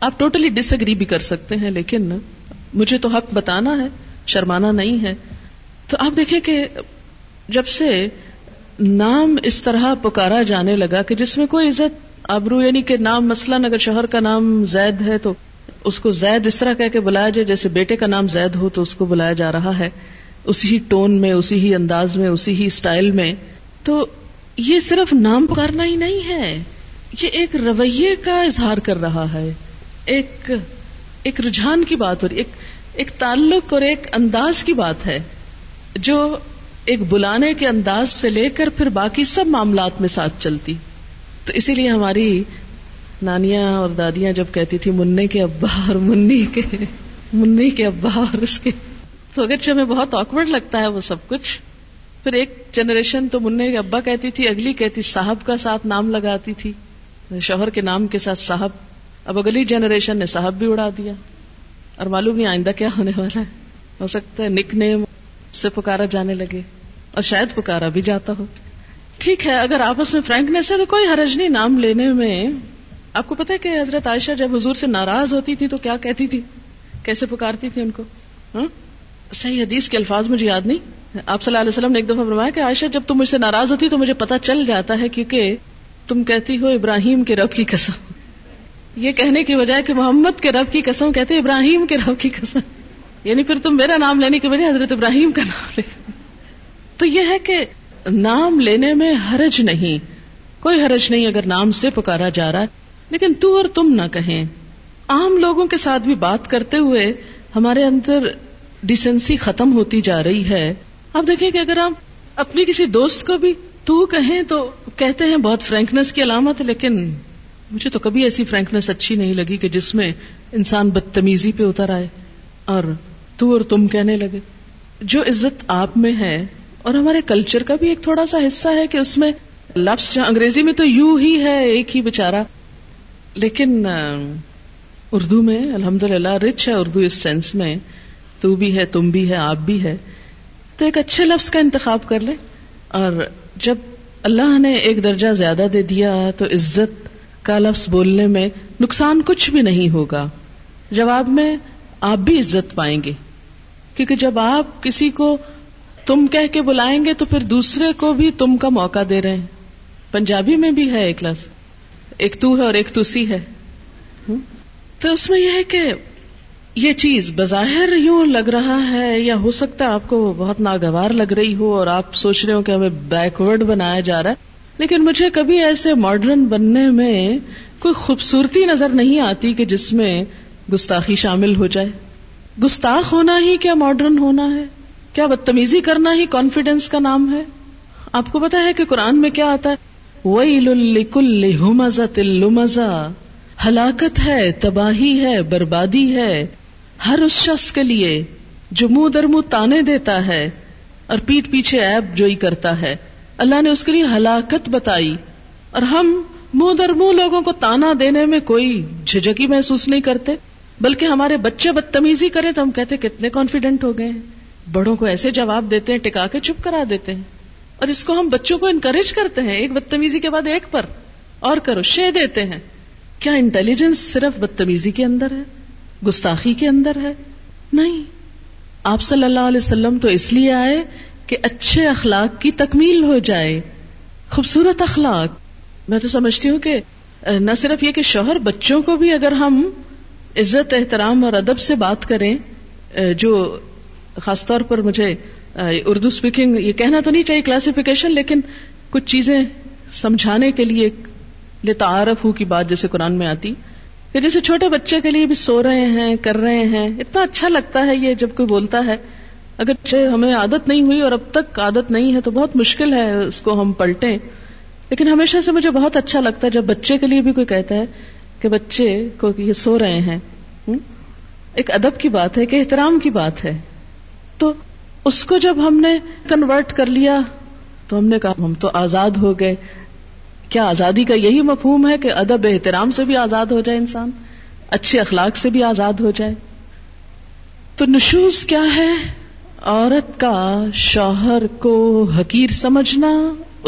آپ ٹوٹلی ڈس اگری بھی کر سکتے ہیں، لیکن مجھے تو حق بتانا ہے، شرمانا نہیں ہے. تو آپ دیکھیں کہ جب سے نام اس طرح پکارا جانے لگا کہ جس میں کوئی عزت آبرو، یعنی کہ نام مثلاً اگر شوہر کا نام زید ہے تو اس کو زید اس طرح کہہ کے بلایا جائے جیسے بیٹے کا نام زید ہو تو اس کو بلایا جا رہا ہے، اسی ہی ٹون میں، اسی ہی انداز میں، اسی ہی اسٹائل میں. تو یہ صرف نام پکارنا ہی نہیں ہے، یہ ایک رویے کا اظہار کر رہا ہے، ایک ایک رجحان کی بات ہو رہی، ایک ایک تعلق اور ایک انداز کی بات ہے جو ایک بلانے کے انداز سے لے کر پھر باقی سب معاملات میں ساتھ چلتی. تو اسی لیے ہماری نانیاں اور دادیاں جب کہتی تھی مننے کے ابا اور منی کے منی کے ابا اور اس کے، تو اگرچہ ہمیں بہت آکورڈ لگتا ہے وہ سب کچھ. پھر ایک جنریشن تو مننے کے ابا کہتی تھی، اگلی کہتی صاحب کا ساتھ نام لگاتی تھی، شوہر کے نام کے ساتھ صاحب. اب اگلی جنریشن نے صاحب بھی اڑا دیا، اور معلوم نہیں آئندہ کیا ہونے والا ہے. ہو سکتا ہے نک نیم سے پکارا جانے لگے، اور شاید پکارا بھی جاتا ہو. ٹھیک ہے، اگر آپس میں فرینکنیس ہے تو کوئی حرج نہیں نام لینے میں. آپ کو پتہ ہے کہ حضرت عائشہ جب حضور سے ناراض ہوتی تھی تو کیا کہتی تھی، کیسے پکارتی تھی ان کو؟ ہاں صحیح حدیث کے الفاظ مجھے یاد نہیں. آپ صلی اللہ علیہ وسلم نے ایک دفعہ فرمایا کہ عائشہ جب تم مجھ سے ناراض ہوتی تو مجھے پتہ چل جاتا ہے، کیونکہ تم کہتی ہو ابراہیم کے رب کی قسم، یہ کہنے کی بجائے کہ محمد کے رب کی قسم کہتے ابراہیم کے رب کی قسم. یعنی پھر تم میرا نام لینے کے بجائے حضرت ابراہیم کا نام لیتے. تو یہ ہے کہ نام لینے میں حرج نہیں، کوئی حرج نہیں اگر نام سے پکارا جا رہا ہے. لیکن تو اور تم نہ کہیں. عام لوگوں کے ساتھ بھی بات کرتے ہوئے ہمارے اندر ڈیسنسی ختم ہوتی جا رہی ہے. آپ دیکھیں کہ اگر آپ اپنے کسی دوست کو بھی تو کہیں تو کہتے ہیں بہت فرینکنس کی علامت ہے، لیکن مجھے تو کبھی ایسی فرینکنس اچھی نہیں لگی کہ جس میں انسان بدتمیزی پہ اتر آئے اور تو اور تم کہنے لگے. جو عزت آپ میں ہے اور ہمارے کلچر کا بھی ایک تھوڑا سا حصہ ہے کہ اس میں لفظ، انگریزی میں تو یو ہی ہے، ایک ہی بےچارہ، لیکن اردو میں الحمدللہ رچ ہے اردو اس سینس میں، تو بھی ہے، تم بھی ہے، آپ بھی ہے. تو ایک اچھے لفظ کا انتخاب کر لیں. اور جب اللہ نے ایک درجہ زیادہ دے دیا تو عزت کا لفظ بولنے میں نقصان کچھ بھی نہیں ہوگا. جواب میں آپ بھی عزت پائیں گے، کیونکہ جب آپ کسی کو تم کہہ کے بلائیں گے تو پھر دوسرے کو بھی تم کا موقع دے رہے ہیں. پنجابی میں بھی ہے ایک لفظ، ایک تو ہے اور ایک توسی ہے. تو اس میں یہ ہے کہ یہ چیز بظاہر یوں لگ رہا ہے، یا ہو سکتا ہے آپ کو بہت ناگوار لگ رہی ہو اور آپ سوچ رہے ہو کہ ہمیں بیکورڈ بنایا جا رہا ہے، لیکن مجھے کبھی ایسے ماڈرن بننے میں کوئی خوبصورتی نظر نہیں آتی کہ جس میں گستاخی شامل ہو جائے. گستاخ ہونا ہی کیا ماڈرن ہونا ہے؟ کیا بدتمیزی کرنا ہی کانفیڈنس کا نام ہے؟ آپ کو پتہ ہے کہ قرآن میں کیا آتا ہے؟ وَيْلٌ لِّكُلِّ هُمَزَةٍ لُّمَزَةٍ، ہلاکت ہے، تباہی ہے، بربادی ہے ہر اس شخص کے لیے جو منہ در منہ تانے دیتا ہے اور پیٹ پیچھے عیب جوئی کرتا ہے. اللہ نے اس کے لیے ہلاکت بتائی، اور ہم منہ در منہ لوگوں کو تانا دینے میں کوئی جھجکی محسوس نہیں کرتے، بلکہ ہمارے بچے بدتمیزی کریں تو ہم کہتے کتنے کانفیڈنٹ ہو گئے ہیں. بڑوں کو ایسے جواب دیتے ہیں، ٹکا کے چپ کرا دیتے ہیں، اور اس کو ہم بچوں کو انکریج کرتے ہیں، ایک بدتمیزی کے بعد ایک پر اور کرو شے دیتے ہیں. کیا انٹیلیجنس صرف بدتمیزی کے اندر ہے، گستاخی کے اندر ہے؟ نہیں. آپ صلی اللہ علیہ وسلم تو اس لیے آئے کہ اچھے اخلاق کی تکمیل ہو جائے، خوبصورت اخلاق. میں تو سمجھتی ہوں کہ نہ صرف یہ کہ شوہر، بچوں کو بھی اگر ہم عزت، احترام اور ادب سے بات کریں، جو خاص طور پر مجھے اردو سپیکنگ، یہ کہنا تو نہیں چاہیے کلاسیفیکیشن، لیکن کچھ چیزیں سمجھانے کے لیے لتعارف ہو کی بات جیسے قرآن میں آتی، کہ جیسے چھوٹے بچے کے لیے بھی سو رہے ہیں، کر رہے ہیں، اتنا اچھا لگتا ہے یہ جب کوئی بولتا ہے. اگرچہ ہمیں عادت نہیں ہوئی اور اب تک عادت نہیں ہے تو بہت مشکل ہے اس کو ہم پلٹیں، لیکن ہمیشہ سے مجھے بہت اچھا لگتا ہے جب بچے کے لیے بھی کوئی کہتا ہے کہ بچے کو یہ سو رہے ہیں. ایک ادب کی بات ہے، کہ احترام کی بات ہے. تو اس کو جب ہم نے کنورٹ کر لیا تو ہم نے کہا ہم تو آزاد ہو گئے. کیا آزادی کا یہی مفہوم ہے کہ ادب احترام سے بھی آزاد ہو جائے انسان، اچھے اخلاق سے بھی آزاد ہو جائے؟ تو نشوز کیا ہے عورت کا شوہر کو حقیر سمجھنا،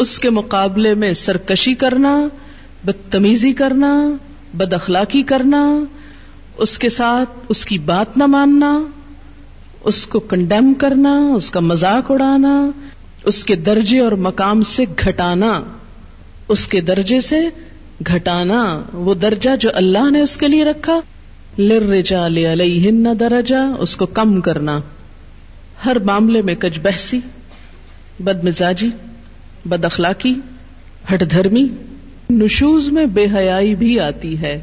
اس کے مقابلے میں سرکشی کرنا، بدتمیزی کرنا، بد اخلاقی کرنا، اس کے ساتھ اس کی بات نہ ماننا، اس کو کنڈیم کرنا، اس کا مذاق اڑانا، اس کے درجے اور مقام سے گھٹانا، اس کے درجے سے گھٹانا وہ درجہ جو اللہ نے اس کے لیے رکھا، للرجال علیہن درجہ، اس کو کم کرنا، ہر معاملے میں کج بحثی، بد مزاجی، بد اخلاقی، ہٹ دھرمی، نشوز میں بے حیائی بھی آتی ہے،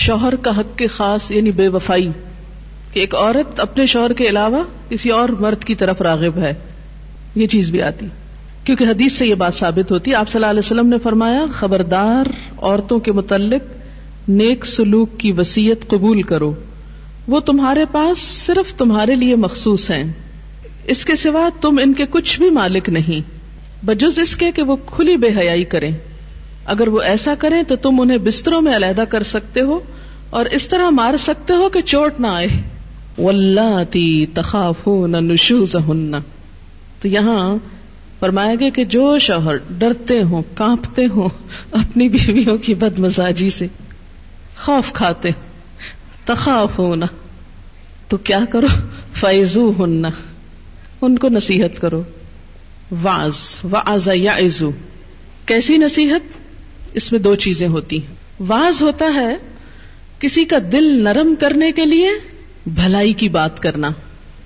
شوہر کا حق کے خاص یعنی بے وفائی، کہ ایک عورت اپنے شوہر کے علاوہ کسی اور مرد کی طرف راغب ہے، یہ چیز بھی آتی، کیونکہ حدیث سے یہ بات ثابت ہوتی ہے، آپ صلی اللہ علیہ وسلم نے فرمایا خبردار عورتوں کے متعلق نیک سلوک کی وصیت قبول کرو، وہ تمہارے پاس صرف تمہارے لیے مخصوص ہیں، اس کے سوا تم ان کے کچھ بھی مالک نہیں، بجز اس کے کہ وہ کھلی بے حیائی کریں، اگر وہ ایسا کریں تو تم انہیں بستروں میں علیحدہ کر سکتے ہو اور اس طرح مار سکتے ہو کہ چوٹ نہ آئے، واللاتی تخافون نشوزہن، تو یہاں فرمایا گیا کہ جو شوہر ڈرتے ہوں، کانپتے ہوں اپنی بیویوں کی بد مزاجی سے، خوف کھاتے، تخافون، تو کیا کرو، فائزوہن، ان کو نصیحت کرو، واعظ، واعظ یعظ، کیسی نصیحت، اس میں دو چیزیں ہوتی ہیں، واعظ ہوتا ہے کسی کا دل نرم کرنے کے لیے بھلائی کی بات کرنا،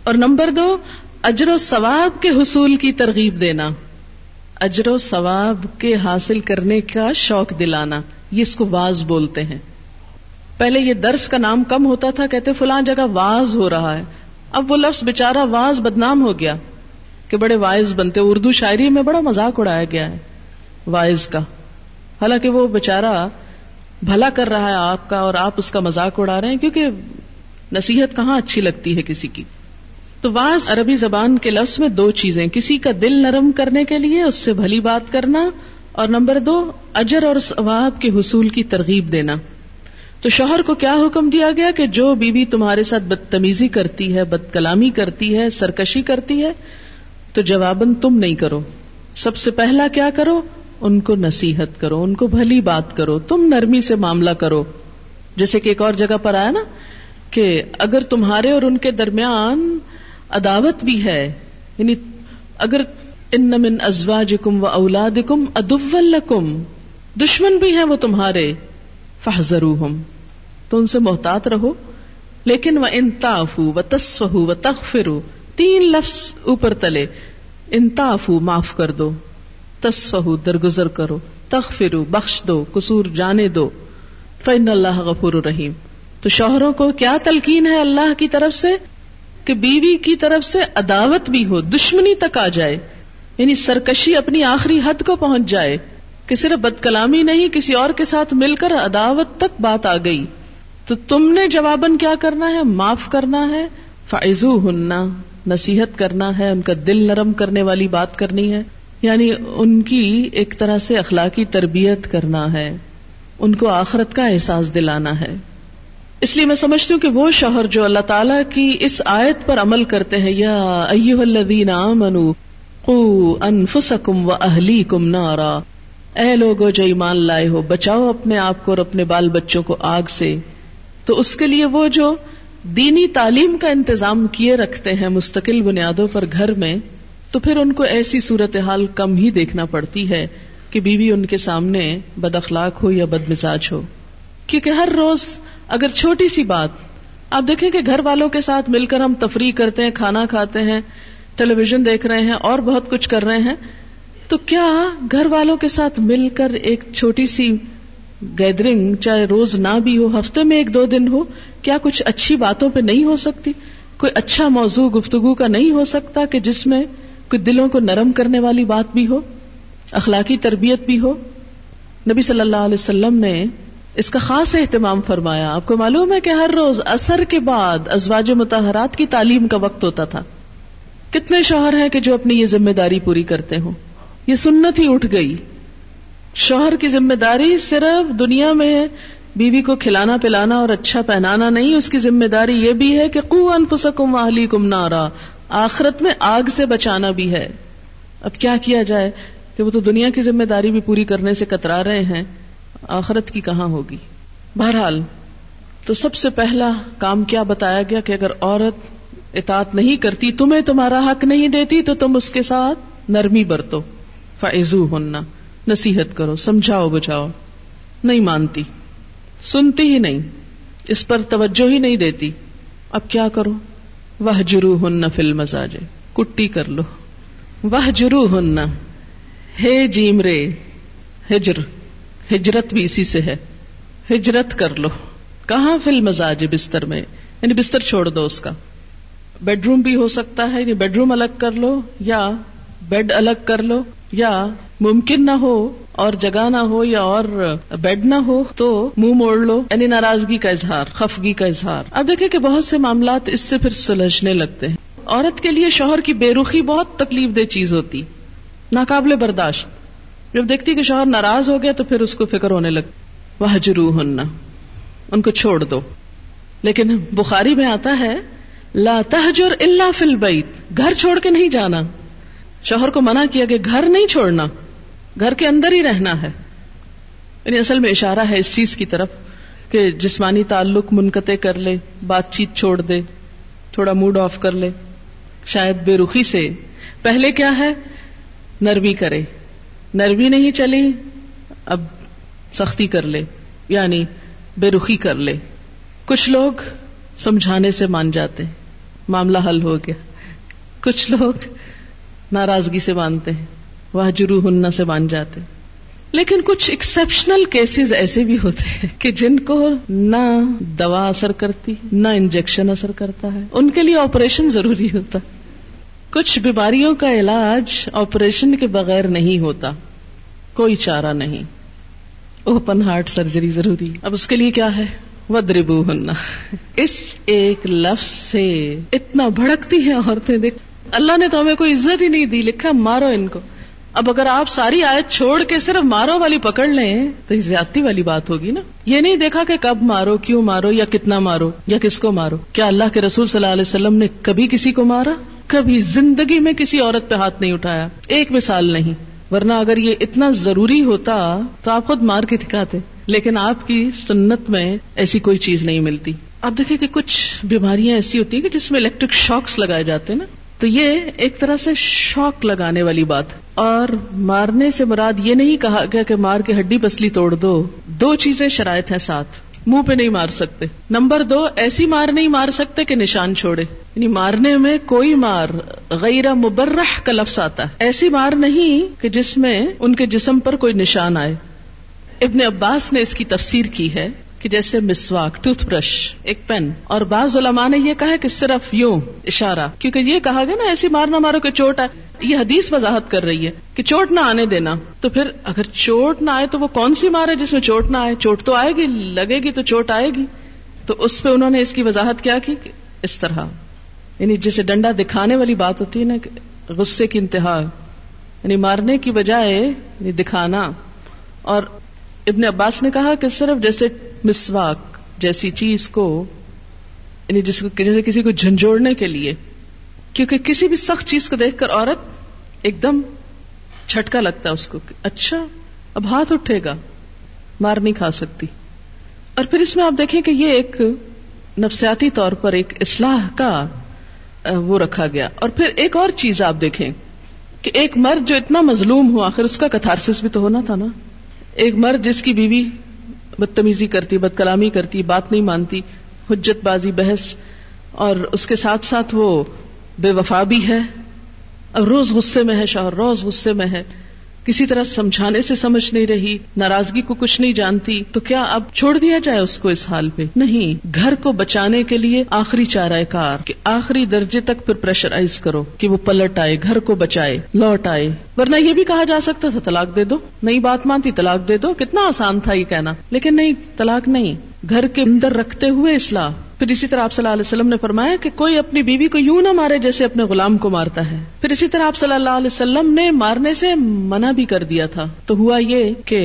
اور نمبر دو اجر و ثواب کے حصول کی ترغیب دینا، اجر و ثواب کے حاصل کرنے کا شوق دلانا، یہ اس کو واعظ بولتے ہیں، پہلے یہ درس کا نام کم ہوتا تھا، کہتے فلاں جگہ واعظ ہو رہا ہے، اب وہ لفظ بیچارہ واعظ بدنام ہو گیا کہ بڑے واعظ بنتے، اردو شاعری میں بڑا مذاق اڑایا گیا ہے واعظ کا، حالانکہ وہ بیچارہ بھلا کر رہا ہے آپ کا اور آپ اس کا مذاق اڑا رہے ہیں، کیونکہ نصیحت کہاں اچھی لگتی ہے کسی کی، تو واعظ عربی زبان کے لفظ میں دو چیزیں، کسی کا دل نرم کرنے کے لیے اس سے بھلی بات کرنا، اور نمبر دو اجر اور ثواب کے حصول کی ترغیب دینا، تو شوہر کو کیا حکم دیا گیا کہ جو بیوی تمہارے ساتھ بدتمیزی کرتی ہے، بد کلامی کرتی ہے، سرکشی کرتی ہے، تو جواباً تم نہیں کرو، سب سے پہلا کیا کرو، ان کو نصیحت کرو، ان کو بھلی بات کرو، تم نرمی سے معاملہ کرو، جیسے کہ ایک اور جگہ پر آیا نا کہ اگر تمہارے اور ان کے درمیان عداوت بھی ہے، یعنی اگر ان من ازواجکم و اولادکم عدو لکم، دشمن بھی ہیں وہ تمہارے، فاحذروہم، تو ان سے محتاط رہو، لیکن وان تعفوا وتصفحوا وتغفروا، تین لفظ اوپر تلے، ان تعفوا معاف کر دو، تصفحوا درگزر کرو، تغفروا بخش دو، قصور جانے دو، فان اللہ غفور رحیم، تو شوہروں کو کیا تلقین ہے اللہ کی طرف سے، کہ بیوی کی طرف سے عداوت بھی ہو، دشمنی تک آ جائے، یعنی سرکشی اپنی آخری حد کو پہنچ جائے، کہ صرف بد کلامی نہیں، کسی اور کے ساتھ مل کر عداوت تک بات آ گئی، تو تم نے جواباً کیا کرنا ہے، معاف کرنا ہے، فعظوہن، نصیحت کرنا ہے، ان کا دل نرم کرنے والی بات کرنی ہے، یعنی ان کی ایک طرح سے اخلاقی تربیت کرنا ہے، ان کو آخرت کا احساس دلانا ہے، اس لیے میں سمجھتی ہوں کہ وہ شوہر جو اللہ تعالیٰ کی اس آیت پر عمل کرتے ہیں، یا ایھا الذین آمنوا قوا انفسکم واہلیکم نارا، اے لوگو جو ایمان لائے ہو بچاؤ اپنے آپ کو اور اپنے بال بچوں کو آگ سے، تو اس کے لیے وہ جو دینی تعلیم کا انتظام کیے رکھتے ہیں مستقل بنیادوں پر گھر میں، تو پھر ان کو ایسی صورتحال کم ہی دیکھنا پڑتی ہے کہ بیوی ان کے سامنے بد اخلاق ہو یا بد مزاج ہو، کیونکہ ہر روز اگر چھوٹی سی بات، آپ دیکھیں کہ گھر والوں کے ساتھ مل کر ہم تفریح کرتے ہیں، کھانا کھاتے ہیں، ٹیلی ویژن دیکھ رہے ہیں اور بہت کچھ کر رہے ہیں، تو کیا گھر والوں کے ساتھ مل کر ایک چھوٹی سی گیدرنگ، چاہے روز نہ بھی ہو، ہفتے میں ایک دو دن ہو، کیا کچھ اچھی باتوں پہ نہیں ہو سکتی، کوئی اچھا موضوع گفتگو کا نہیں ہو سکتا کہ جس میں کوئی دلوں کو نرم کرنے والی بات بھی ہو، اخلاقی تربیت بھی ہو؟ نبی صلی اللہ علیہ وسلم نے اس کا خاص اہتمام فرمایا، آپ کو معلوم ہے کہ ہر روز عصر کے بعد ازواج مطہرات کی تعلیم کا وقت ہوتا تھا، کتنے شوہر ہیں کہ جو اپنی یہ ذمہ داری پوری کرتے ہوں، یہ سنت ہی اٹھ گئی، شوہر کی ذمہ داری صرف دنیا میں ہے بیوی کو کھلانا پلانا اور اچھا پہنانا نہیں، اس کی ذمہ داری یہ بھی ہے کہ قو انفسکم واہلیکم نارا آخرت میں آگ سے بچانا بھی ہے. اب کیا کیا جائے کہ وہ تو دنیا کی ذمہ داری بھی پوری کرنے سے کترا رہے ہیں، آخرت کی کہاں ہوگی. بہرحال تو سب سے پہلا کام کیا بتایا گیا کہ اگر عورت اطاعت نہیں کرتی، تمہیں تمہارا حق نہیں دیتی، تو تم اس کے ساتھ نرمی برتو، فَعِظُوهُنَّ، نصیحت کرو، سمجھاؤ بجاؤ. نہیں مانتی، سنتی ہی نہیں، اس پر توجہ ہی نہیں دیتی، اب کیا کرو؟ وَاہْجُرُوهُنَّ فِی الْمَضَاجِعِ، کٹی کر لو. وَاہْجُرُوهُنَّ، ہے جیم رے، ہجر، ہجرت بھی اسی سے ہے، ہجرت کر لو. کہاں؟ فی المضاجع، بستر میں، یعنی بستر چھوڑ دو اس کا. بیڈ روم بھی ہو سکتا ہے، یعنی بیڈ روم الگ کر لو یا بیڈ الگ کر لو، یا ممکن نہ ہو اور جگہ نہ ہو یا اور بیڈ نہ ہو تو منہ موڑ لو، یعنی ناراضگی کا اظہار، خفگی کا اظہار. اب دیکھیں کہ بہت سے معاملات اس سے پھر سلجھنے لگتے ہیں. عورت کے لیے شوہر کی بے رخی بہت تکلیف دہ چیز ہوتی، ناقابل برداشت. جب دیکھتی کہ شوہر ناراض ہو گیا تو پھر اس کو فکر ہونے لگتی. وَاہْجُرُوهُنَّ، ان کو چھوڑ دو. لیکن بخاری میں آتا ہے لا تہجر الا فی البیت، گھر چھوڑ کے نہیں جانا. شوہر کو منع کیا کہ گھر نہیں چھوڑنا، گھر کے اندر ہی رہنا ہے. یعنی اصل میں اشارہ ہے اس چیز کی طرف کہ جسمانی تعلق منقطع کر لے، بات چیت چھوڑ دے، تھوڑا موڈ آف کر لے. شاید بے رخی سے پہلے کیا ہے، نرمی کرے، نرمی نہیں چلی اب سختی کر لے، یعنی بے رخی کر لے. کچھ لوگ سمجھانے سے مان جاتے ہیں، معاملہ حل ہو گیا. کچھ لوگ ناراضگی سے مانتے ہیں، وَاہْجُرُوهُنَّ سے مان جاتے ہیں. لیکن کچھ ایکسیپشنل کیسز ایسے بھی ہوتے ہیں کہ جن کو نہ دوا اثر کرتی، نہ انجیکشن اثر کرتا ہے، ان کے لیے آپریشن ضروری ہوتا. کچھ بیماریوں کا علاج آپریشن کے بغیر نہیں ہوتا، کوئی چارہ نہیں، اوپن ہارٹ سرجری ضروری. اب اس کے لیے کیا ہے؟ وَاضْرِبُوهُنَّ. اس ایک لفظ سے اتنا بھڑکتی ہیں عورتیں. دیکھ، اللہ نے تو ہمیں کوئی عزت ہی نہیں دی، لکھا مارو ان کو. اب اگر آپ ساری آیت چھوڑ کے صرف مارو والی پکڑ لیں تو یہ زیادتی والی بات ہوگی نا. یہ نہیں دیکھا کہ کب مارو، کیوں مارو، یا کتنا مارو، یا کس کو مارو. کیا اللہ کے رسول صلی اللہ علیہ وسلم نے کبھی کسی کو مارا؟ کبھی زندگی میں کسی عورت پہ ہاتھ نہیں اٹھایا، ایک مثال نہیں. ورنہ اگر یہ اتنا ضروری ہوتا تو آپ خود مار کے دکھاتے، لیکن آپ کی سنت میں ایسی کوئی چیز نہیں ملتی. آپ دیکھیں کہ کچھ بیماریاں ایسی ہوتی ہیں کہ جس میں الیکٹرک شاکس لگائے جاتے ہیں نا، تو یہ ایک طرح سے شاک لگانے والی بات. اور مارنے سے مراد یہ نہیں کہا گیا کہ مار کے ہڈی پسلی توڑ دو. دو چیزیں شرائط ہیں ساتھ، منہ پہ نہیں مار سکتے. نمبر دو، ایسی مار نہیں مار سکتے کہ نشان چھوڑے، یعنی مارنے میں کوئی مار غیر مبرح کا لفظ آتا ہے، ایسی مار نہیں کہ جس میں ان کے جسم پر کوئی نشان آئے. ابن عباس نے اس کی تفسیر کی ہے کہ جیسے مسواک، ٹوتھ برش، ایک پین. اور بعض علماء نے یہ کہا کہ صرف یوں اشارہ، کیونکہ یہ کہا گیا نا ایسی مار نہ مارو کہ چوٹ آئے. یہ حدیث وضاحت کر رہی ہے کہ چوٹ نہ آنے دینا. تو پھر اگر چوٹ نہ آئے تو وہ کون سی مار ہے جس میں چوٹ نہ آئے؟ چوٹ تو آئے گی، لگے گی تو چوٹ آئے گی. تو اس پہ انہوں نے اس کی وضاحت کیا کی کہ اس طرح، یعنی جیسے ڈنڈا دکھانے والی بات ہوتی ہے نا، غصے کی انتہا، یعنی مارنے کی بجائے یعنی دکھانا. اور ابن عباس نے کہا کہ صرف جیسے مسواک جیسی چیز کو، یعنی جس کو جیسے کسی کو جھنجھوڑنے کے لیے، کیونکہ کسی بھی سخت چیز کو دیکھ کر عورت ایک دم جھٹکا لگتا ہے اس کو کہ اچھا اب ہاتھ اٹھے گا، مار نہیں کھا سکتی. اور پھر اس میں آپ دیکھیں کہ یہ ایک نفسیاتی طور پر ایک اصلاح کا وہ رکھا گیا. اور پھر ایک اور چیز آپ دیکھیں کہ ایک مرد جو اتنا مظلوم ہو، آخر اس کا کتھارسس بھی تو ہونا تھا نا. ایک مرد جس کی بیوی بدتمیزی کرتی، بد کلامی کرتی، بات نہیں مانتی، حجت بازی، بحث، اور اس کے ساتھ ساتھ وہ بے وفا بھی ہے، اور روز غصے میں ہے، شوہر روز غصے میں ہے، کسی طرح سمجھانے سے سمجھ نہیں رہی، ناراضگی کو کچھ نہیں جانتی. تو کیا اب چھوڑ دیا جائے اس کو اس حال پہ؟ نہیں. گھر کو بچانے کے لیے آخری چارہ کار کہ آخری درجے تک پھر پریشرائز کرو کہ وہ پلٹ آئے، گھر کو بچائے، لوٹ آئے. ورنہ یہ بھی کہا جا سکتا تھا طلاق دے دو، نہیں بات مانتی طلاق دے دو، کتنا آسان تھا یہ کہنا. لیکن نہیں، طلاق نہیں، گھر کے اندر رکھتے ہوئے اصلاح. پھر اسی طرح آپ صلی اللہ علیہ وسلم نے فرمایا کہ کوئی اپنی بیوی کو یوں نہ مارے جیسے اپنے غلام کو مارتا ہے. پھر اسی طرح آپ صلی اللہ علیہ وسلم نے مارنے سے منع بھی کر دیا تھا. تو ہوا یہ کہ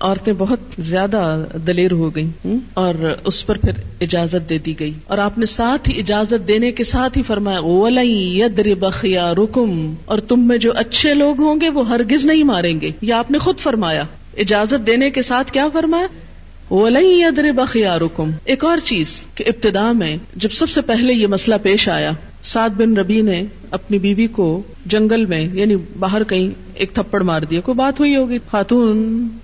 عورتیں بہت زیادہ دلیر ہو گئیں اور اس پر پھر اجازت دے دی گئی. اور آپ نے ساتھ ہی اجازت دینے کے ساتھ ہی فرمایا وَلَنْ يَضْرِبَ خِيَارَكُمْ، اور تم میں جو اچھے لوگ ہوں گے وہ ہرگز نہیں ماریں گے. یہ آپ نے خود فرمایا، اجازت دینے کے ساتھ کیا فرمایا وَلَنْ يَضْرِبَ خِيَارَكُمْ. ایک اور چیز کہ ابتدا میں جب سب سے پہلے یہ مسئلہ پیش آیا، سعد بن ربیع نے اپنی بیوی کو جنگل میں یعنی باہر کہیں ایک تھپڑ مار دیا، کوئی بات ہوئی ہوگی. خاتون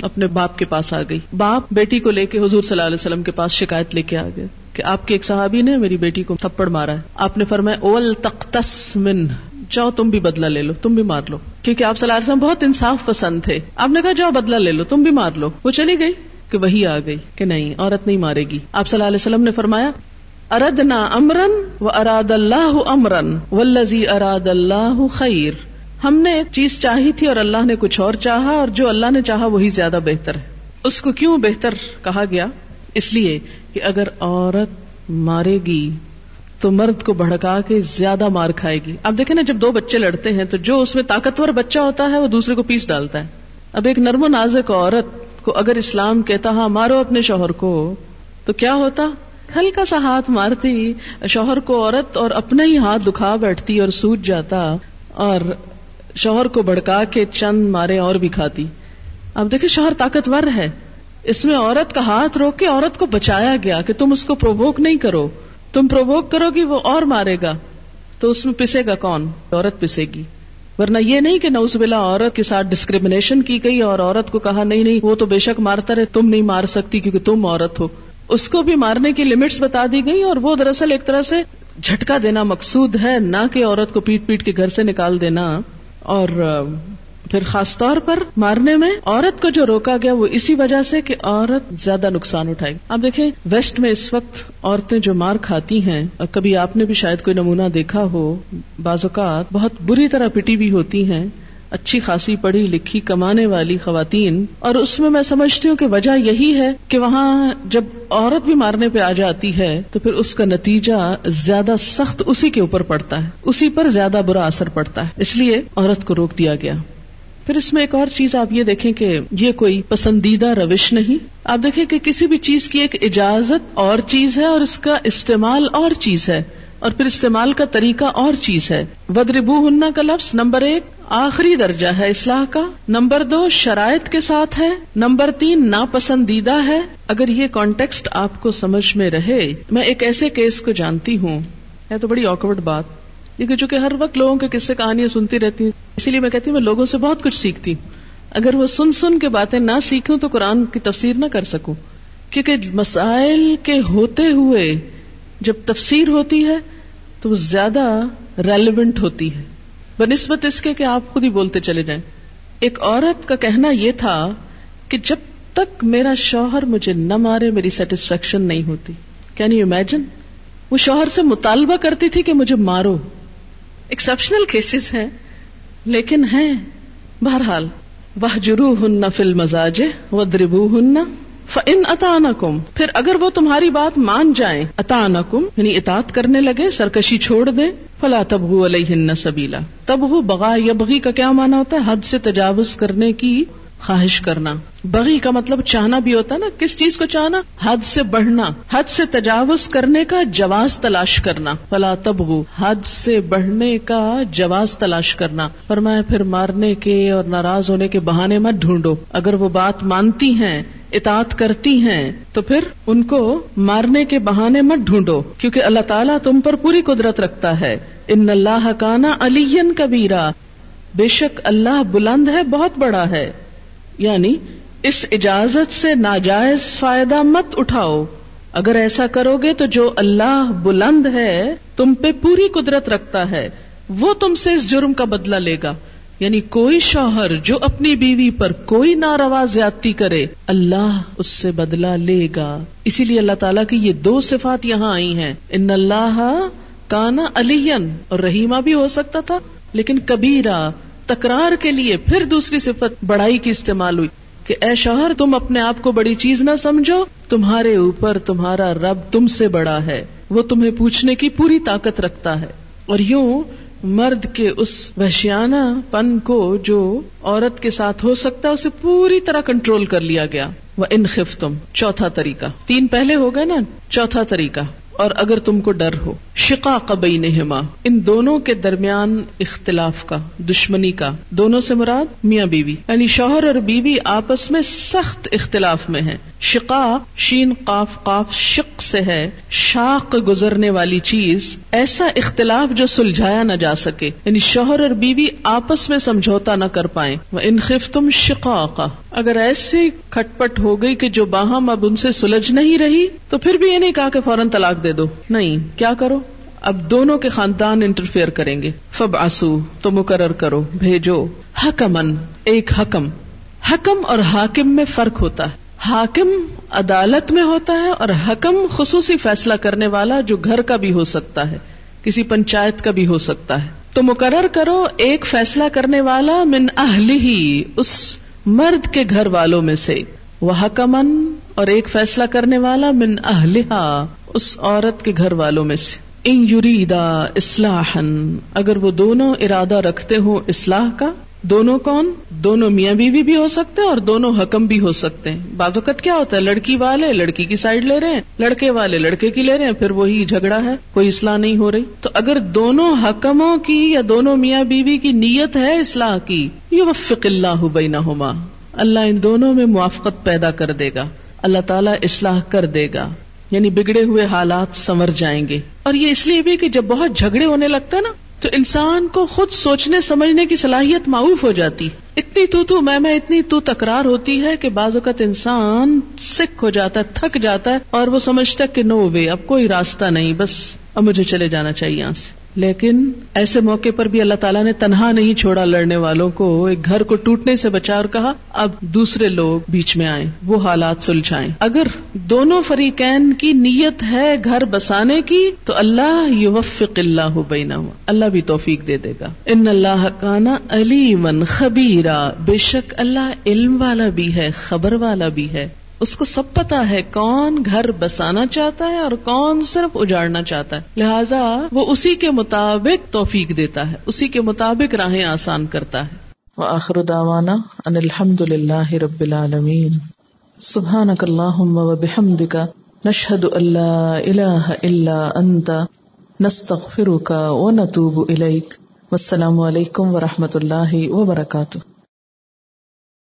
اپنے باپ کے پاس آ گئی، باپ بیٹی کو لے کے حضور صلی اللہ علیہ وسلم کے پاس شکایت لے کے آ گئے کہ آپ کے ایک صحابی نے میری بیٹی کو تھپڑ مارا ہے. آپ نے فرمایا اول تقتس من، جاؤ تم بھی بدلہ لے لو، تم بھی مار لو، کیونکہ آپ صلی اللہ علیہ وسلم بہت انصاف پسند تھے. آپ نے کہا جاؤ بدلہ لے لو، تم بھی مار لو. وہ چلی گئی کہ وہی آ گئی کہ نہیں، عورت نہیں مارے گی. آپ صلی اللہ علیہ وسلم نے فرمایا اردنا امرن و اراد اللہ امرن والذی اراد اللہ خیر، ہم نے ایک چیز چاہی تھی اور اللہ نے کچھ اور چاہا، اور جو اللہ نے چاہا وہی زیادہ بہتر ہے. اس کو کیوں بہتر کہا گیا؟ اس لیے کہ اگر عورت مارے گی تو مرد کو بھڑکا کے زیادہ مار کھائے گی. آپ دیکھیں نا، جب دو بچے لڑتے ہیں تو جو اس میں طاقتور بچہ ہوتا ہے وہ دوسرے کو پیس ڈالتا ہے. اب ایک نرم و نازک عورت کو اگر اسلام کہتا ہاں مارو اپنے شوہر کو، تو کیا ہوتا؟ ہلکا سا ہاتھ مارتی، شوہر کو عورت اور اپنا ہی ہاتھ دکھا بیٹھتی اور سوج جاتا، اور شوہر کو بھڑکا کے چند مارے اور بھی کھاتی. اب دیکھیں شوہر طاقتور ہے، اس میں عورت کا ہاتھ روک کے عورت کو بچایا گیا کہ تم اس کو پروووک نہیں کرو، تم پروووک کرو گی وہ اور مارے گا تو اس میں پسے گا کون؟ عورت پسے گی. ورنہ یہ نہیں کہ نعوذ باللہ عورت کے ساتھ ڈسکریمنیشن کی گئی اور عورت کو کہا نہیں نہیں وہ تو بے شک مارتا رہے، تم نہیں مار سکتی کیونکہ تم عورت ہو. اس کو بھی مارنے کی لمٹس بتا دی گئی، اور وہ دراصل ایک طرح سے جھٹکا دینا مقصود ہے، نہ کہ عورت کو پیٹ پیٹ کے گھر سے نکال دینا. اور پھر خاص طور پر مارنے میں عورت کو جو روکا گیا وہ اسی وجہ سے کہ عورت زیادہ نقصان اٹھائے گی. آپ دیکھیں ویسٹ میں اس وقت عورتیں جو مار کھاتی ہیں، کبھی آپ نے بھی شاید کوئی نمونہ دیکھا ہو، بعض اوقات بہت بری طرح پٹی بھی ہوتی ہیں، اچھی خاصی پڑھی لکھی کمانے والی خواتین. اور اس میں میں سمجھتی ہوں کہ وجہ یہی ہے کہ وہاں جب عورت بھی مارنے پہ آ جاتی ہے تو پھر اس کا نتیجہ زیادہ سخت اسی کے اوپر پڑتا ہے، اسی پر زیادہ برا اثر پڑتا ہے، اس لیے عورت کو روک دیا گیا. پھر اس میں ایک اور چیز آپ یہ دیکھیں کہ یہ کوئی پسندیدہ روش نہیں. آپ دیکھیں کہ کسی بھی چیز کی ایک اجازت اور چیز ہے، اور اس کا استعمال اور چیز ہے، اور پھر استعمال کا طریقہ اور چیز ہے. وَضْرِبُوهُنَّ کا لفظ نمبر ایک آخری درجہ ہے اصلاح کا، نمبر دو شرائط کے ساتھ ہے، نمبر تین ناپسندیدہ ہے. اگر یہ کانٹیکسٹ آپ کو سمجھ میں رہے، میں ایک ایسے کیس کو جانتی ہوں، یہ تو بڑی آکورڈ بات، چونکہ ہر وقت لوگوں کے قصے کہانیاں سنتی رہتی ہیں، اسی لیے میں کہتی ہوں میں لوگوں سے بہت کچھ سیکھتی ہوں. اگر وہ سن سن کے باتیں نہ سیکھوں تو قرآن کی تفسیر نہ کر سکوں، کیونکہ مسائل کے ہوتے ہوئے جب تفسیر ہوتی ہے تو وہ زیادہ ریلیونٹ ہوتی ہے بنسبت اس کے کہ آپ خود ہی بولتے چلے جائیں. ایک عورت کا کہنا یہ تھا کہ جب تک میرا شوہر مجھے نہ مارے میری سیٹسفیکشن نہیں ہوتی. Can you imagine? وہ شوہر سے مطالبہ کرتی تھی کہ مجھے مارو. ایکسپشنل کیسز ہیں لیکن ہیں. بہرحال وَاہْجُرُوهُنَّ فِي الْمَضَاجِعِ وَاضْرِبُوهُنَّ فَإِنْ أَطَعْنَكُمْ، پھر اگر وہ تمہاری بات مان جائیں، اطعنکم یعنی اطاعت کرنے لگے، سرکشی چھوڑ دیں، فَلَا تَبْغُوا عَلَيْهِنَّ سَبِيلًا. تبغو بغا یبغی کا کیا معنی ہوتا ہے؟ حد سے تجاوز کرنے کی خواہش کرنا. بغی کا مطلب چاہنا بھی ہوتا ہے نا، کس چیز کو چاہنا؟ حد سے بڑھنا، حد سے تجاوز کرنے کا جواز تلاش کرنا. فلا تبغو، حد سے بڑھنے کا جواز تلاش کرنا. فرمایا پھر مارنے کے اور ناراض ہونے کے بہانے مت ڈھونڈو. اگر وہ بات مانتی ہیں، اطاعت کرتی ہیں، تو پھر ان کو مارنے کے بہانے مت ڈھونڈو، کیونکہ اللہ تعالیٰ تم پر پوری قدرت رکھتا ہے. ان اللہ کان علیاً کبیرا، بے شک اللہ بلند ہے، بہت بڑا ہے. یعنی اس اجازت سے ناجائز فائدہ مت اٹھاؤ. اگر ایسا کرو گے تو جو اللہ بلند ہے تم پہ پوری قدرت رکھتا ہے، وہ تم سے اس جرم کا بدلہ لے گا. یعنی کوئی شوہر جو اپنی بیوی پر کوئی ناروا زیادتی کرے، اللہ اس سے بدلہ لے گا. اسی لیے اللہ تعالیٰ کی یہ دو صفات یہاں آئی ہیں، ان اللہ کان علیاً، اور رحیمہ بھی ہو سکتا تھا لیکن کبیرہ تکرار کے لیے. پھر دوسری صفت بڑائی کی استعمال ہوئی کہ اے شوہر تم اپنے آپ کو بڑی چیز نہ سمجھو، تمہارے اوپر تمہارا رب تم سے بڑا ہے. وہ تمہیں پوچھنے کی پوری طاقت رکھتا ہے. اور یوں مرد کے اس وحشیانہ پن کو جو عورت کے ساتھ ہو سکتا ہے اسے پوری طرح کنٹرول کر لیا گیا. وَإِنْ خِفْتُمْ، چوتھا طریقہ، تین پہلے ہو گئے نا، چوتھا طریقہ، اور اگر تم کو ڈر ہو شقاق بینہما، ان دونوں کے درمیان اختلاف کا، دشمنی کا. دونوں سے مراد میاں بیوی، یعنی شوہر اور بیوی آپس میں سخت اختلاف میں ہیں. شقاق شین قاف قاف شق سے ہے، شاق گزرنے والی چیز، ایسا اختلاف جو سلجھایا نہ جا سکے، یعنی شوہر اور بیوی آپس میں سمجھوتا نہ کر پائیں. وَإِنْ خِفْتُمْ شِقَاقَ، اگر ایسی کھٹ پٹ ہو گئی کہ جو باہم اب ان سے سلجھ نہیں رہی، تو پھر بھی یہ نہیں کہا کہ فوراً طلاق دے دو، نہیں، کیا کرو، اب دونوں کے خاندان انٹرفیئر کریں گے. فَبْعَثُوا، تو مقرر کرو، بھیجو، حَكَمًا، ایک حکم. حکم اور حاکم میں فرق ہوتا ہے. حاکم عدالت میں ہوتا ہے اور حکم خصوصی فیصلہ کرنے والا، جو گھر کا بھی ہو سکتا ہے، کسی پنچایت کا بھی ہو سکتا ہے. تو مقرر کرو ایک فیصلہ کرنے والا، من اہلہی، اس مرد کے گھر والوں میں سے. وحکمن، اور ایک فیصلہ کرنے والا، من اہلہا، اس عورت کے گھر والوں میں سے. ان یریدا اصلاحا، اگر وہ دونوں ارادہ رکھتے ہوں اصلاح کا. دونوں کون؟ دونوں میاں بیوی بھی ہو سکتے ہیں اور دونوں حکم بھی ہو سکتے ہیں. بعض اوقات کیا ہوتا ہے، لڑکی والے لڑکی کی سائیڈ لے رہے ہیں، لڑکے والے لڑکے کی لے رہے ہیں، پھر وہی جھگڑا ہے، کوئی اصلاح نہیں ہو رہی. تو اگر دونوں حکموں کی یا دونوں میاں بیوی کی نیت ہے اصلاح کی، یوفق اللہ بینہما، اللہ ان دونوں میں موافقت پیدا کر دے گا، اللہ تعالیٰ اصلاح کر دے گا، یعنی بگڑے ہوئے حالات سنور جائیں گے. اور یہ اس لیے بھی کہ جب بہت جھگڑے ہونے لگتے ہیں نا، تو انسان کو خود سوچنے سمجھنے کی صلاحیت معروف ہو جاتی، اتنی تو تو میں میں اتنی تو تکرار ہوتی ہے کہ بعض اوقات انسان سک ہو جاتا ہے، تھک جاتا ہے، اور وہ سمجھتا ہے کہ نو وے، اب کوئی راستہ نہیں، بس اب مجھے چلے جانا چاہیے یہاں سے. لیکن ایسے موقع پر بھی اللہ تعالیٰ نے تنہا نہیں چھوڑا لڑنے والوں کو، ایک گھر کو ٹوٹنے سے بچا اور کہا اب دوسرے لوگ بیچ میں آئیں، وہ حالات سلجھائیں. اگر دونوں فریقین کی نیت ہے گھر بسانے کی، تو اللہ یوفق اللہ بینہما، اللہ بھی توفیق دے دے گا. ان اللہ کان علیما خبیرا، بے شک اللہ علم والا بھی ہے، خبر والا بھی ہے، اس کو سب پتا ہے کون گھر بسانا چاہتا ہے اور کون صرف اجاڑنا چاہتا ہے. لہٰذا وہ اسی کے مطابق توفیق دیتا ہے، اسی کے مطابق راہیں آسان کرتا ہے. وآخر دعوانا ان الحمد للہ رب العالمین. سبحانک اللہم وبحمدک، نشہد ان لا الہ الا انت، نستغفرک ونتوب الیک. والسلام علیکم ورحمۃ اللہ وبرکاتہ.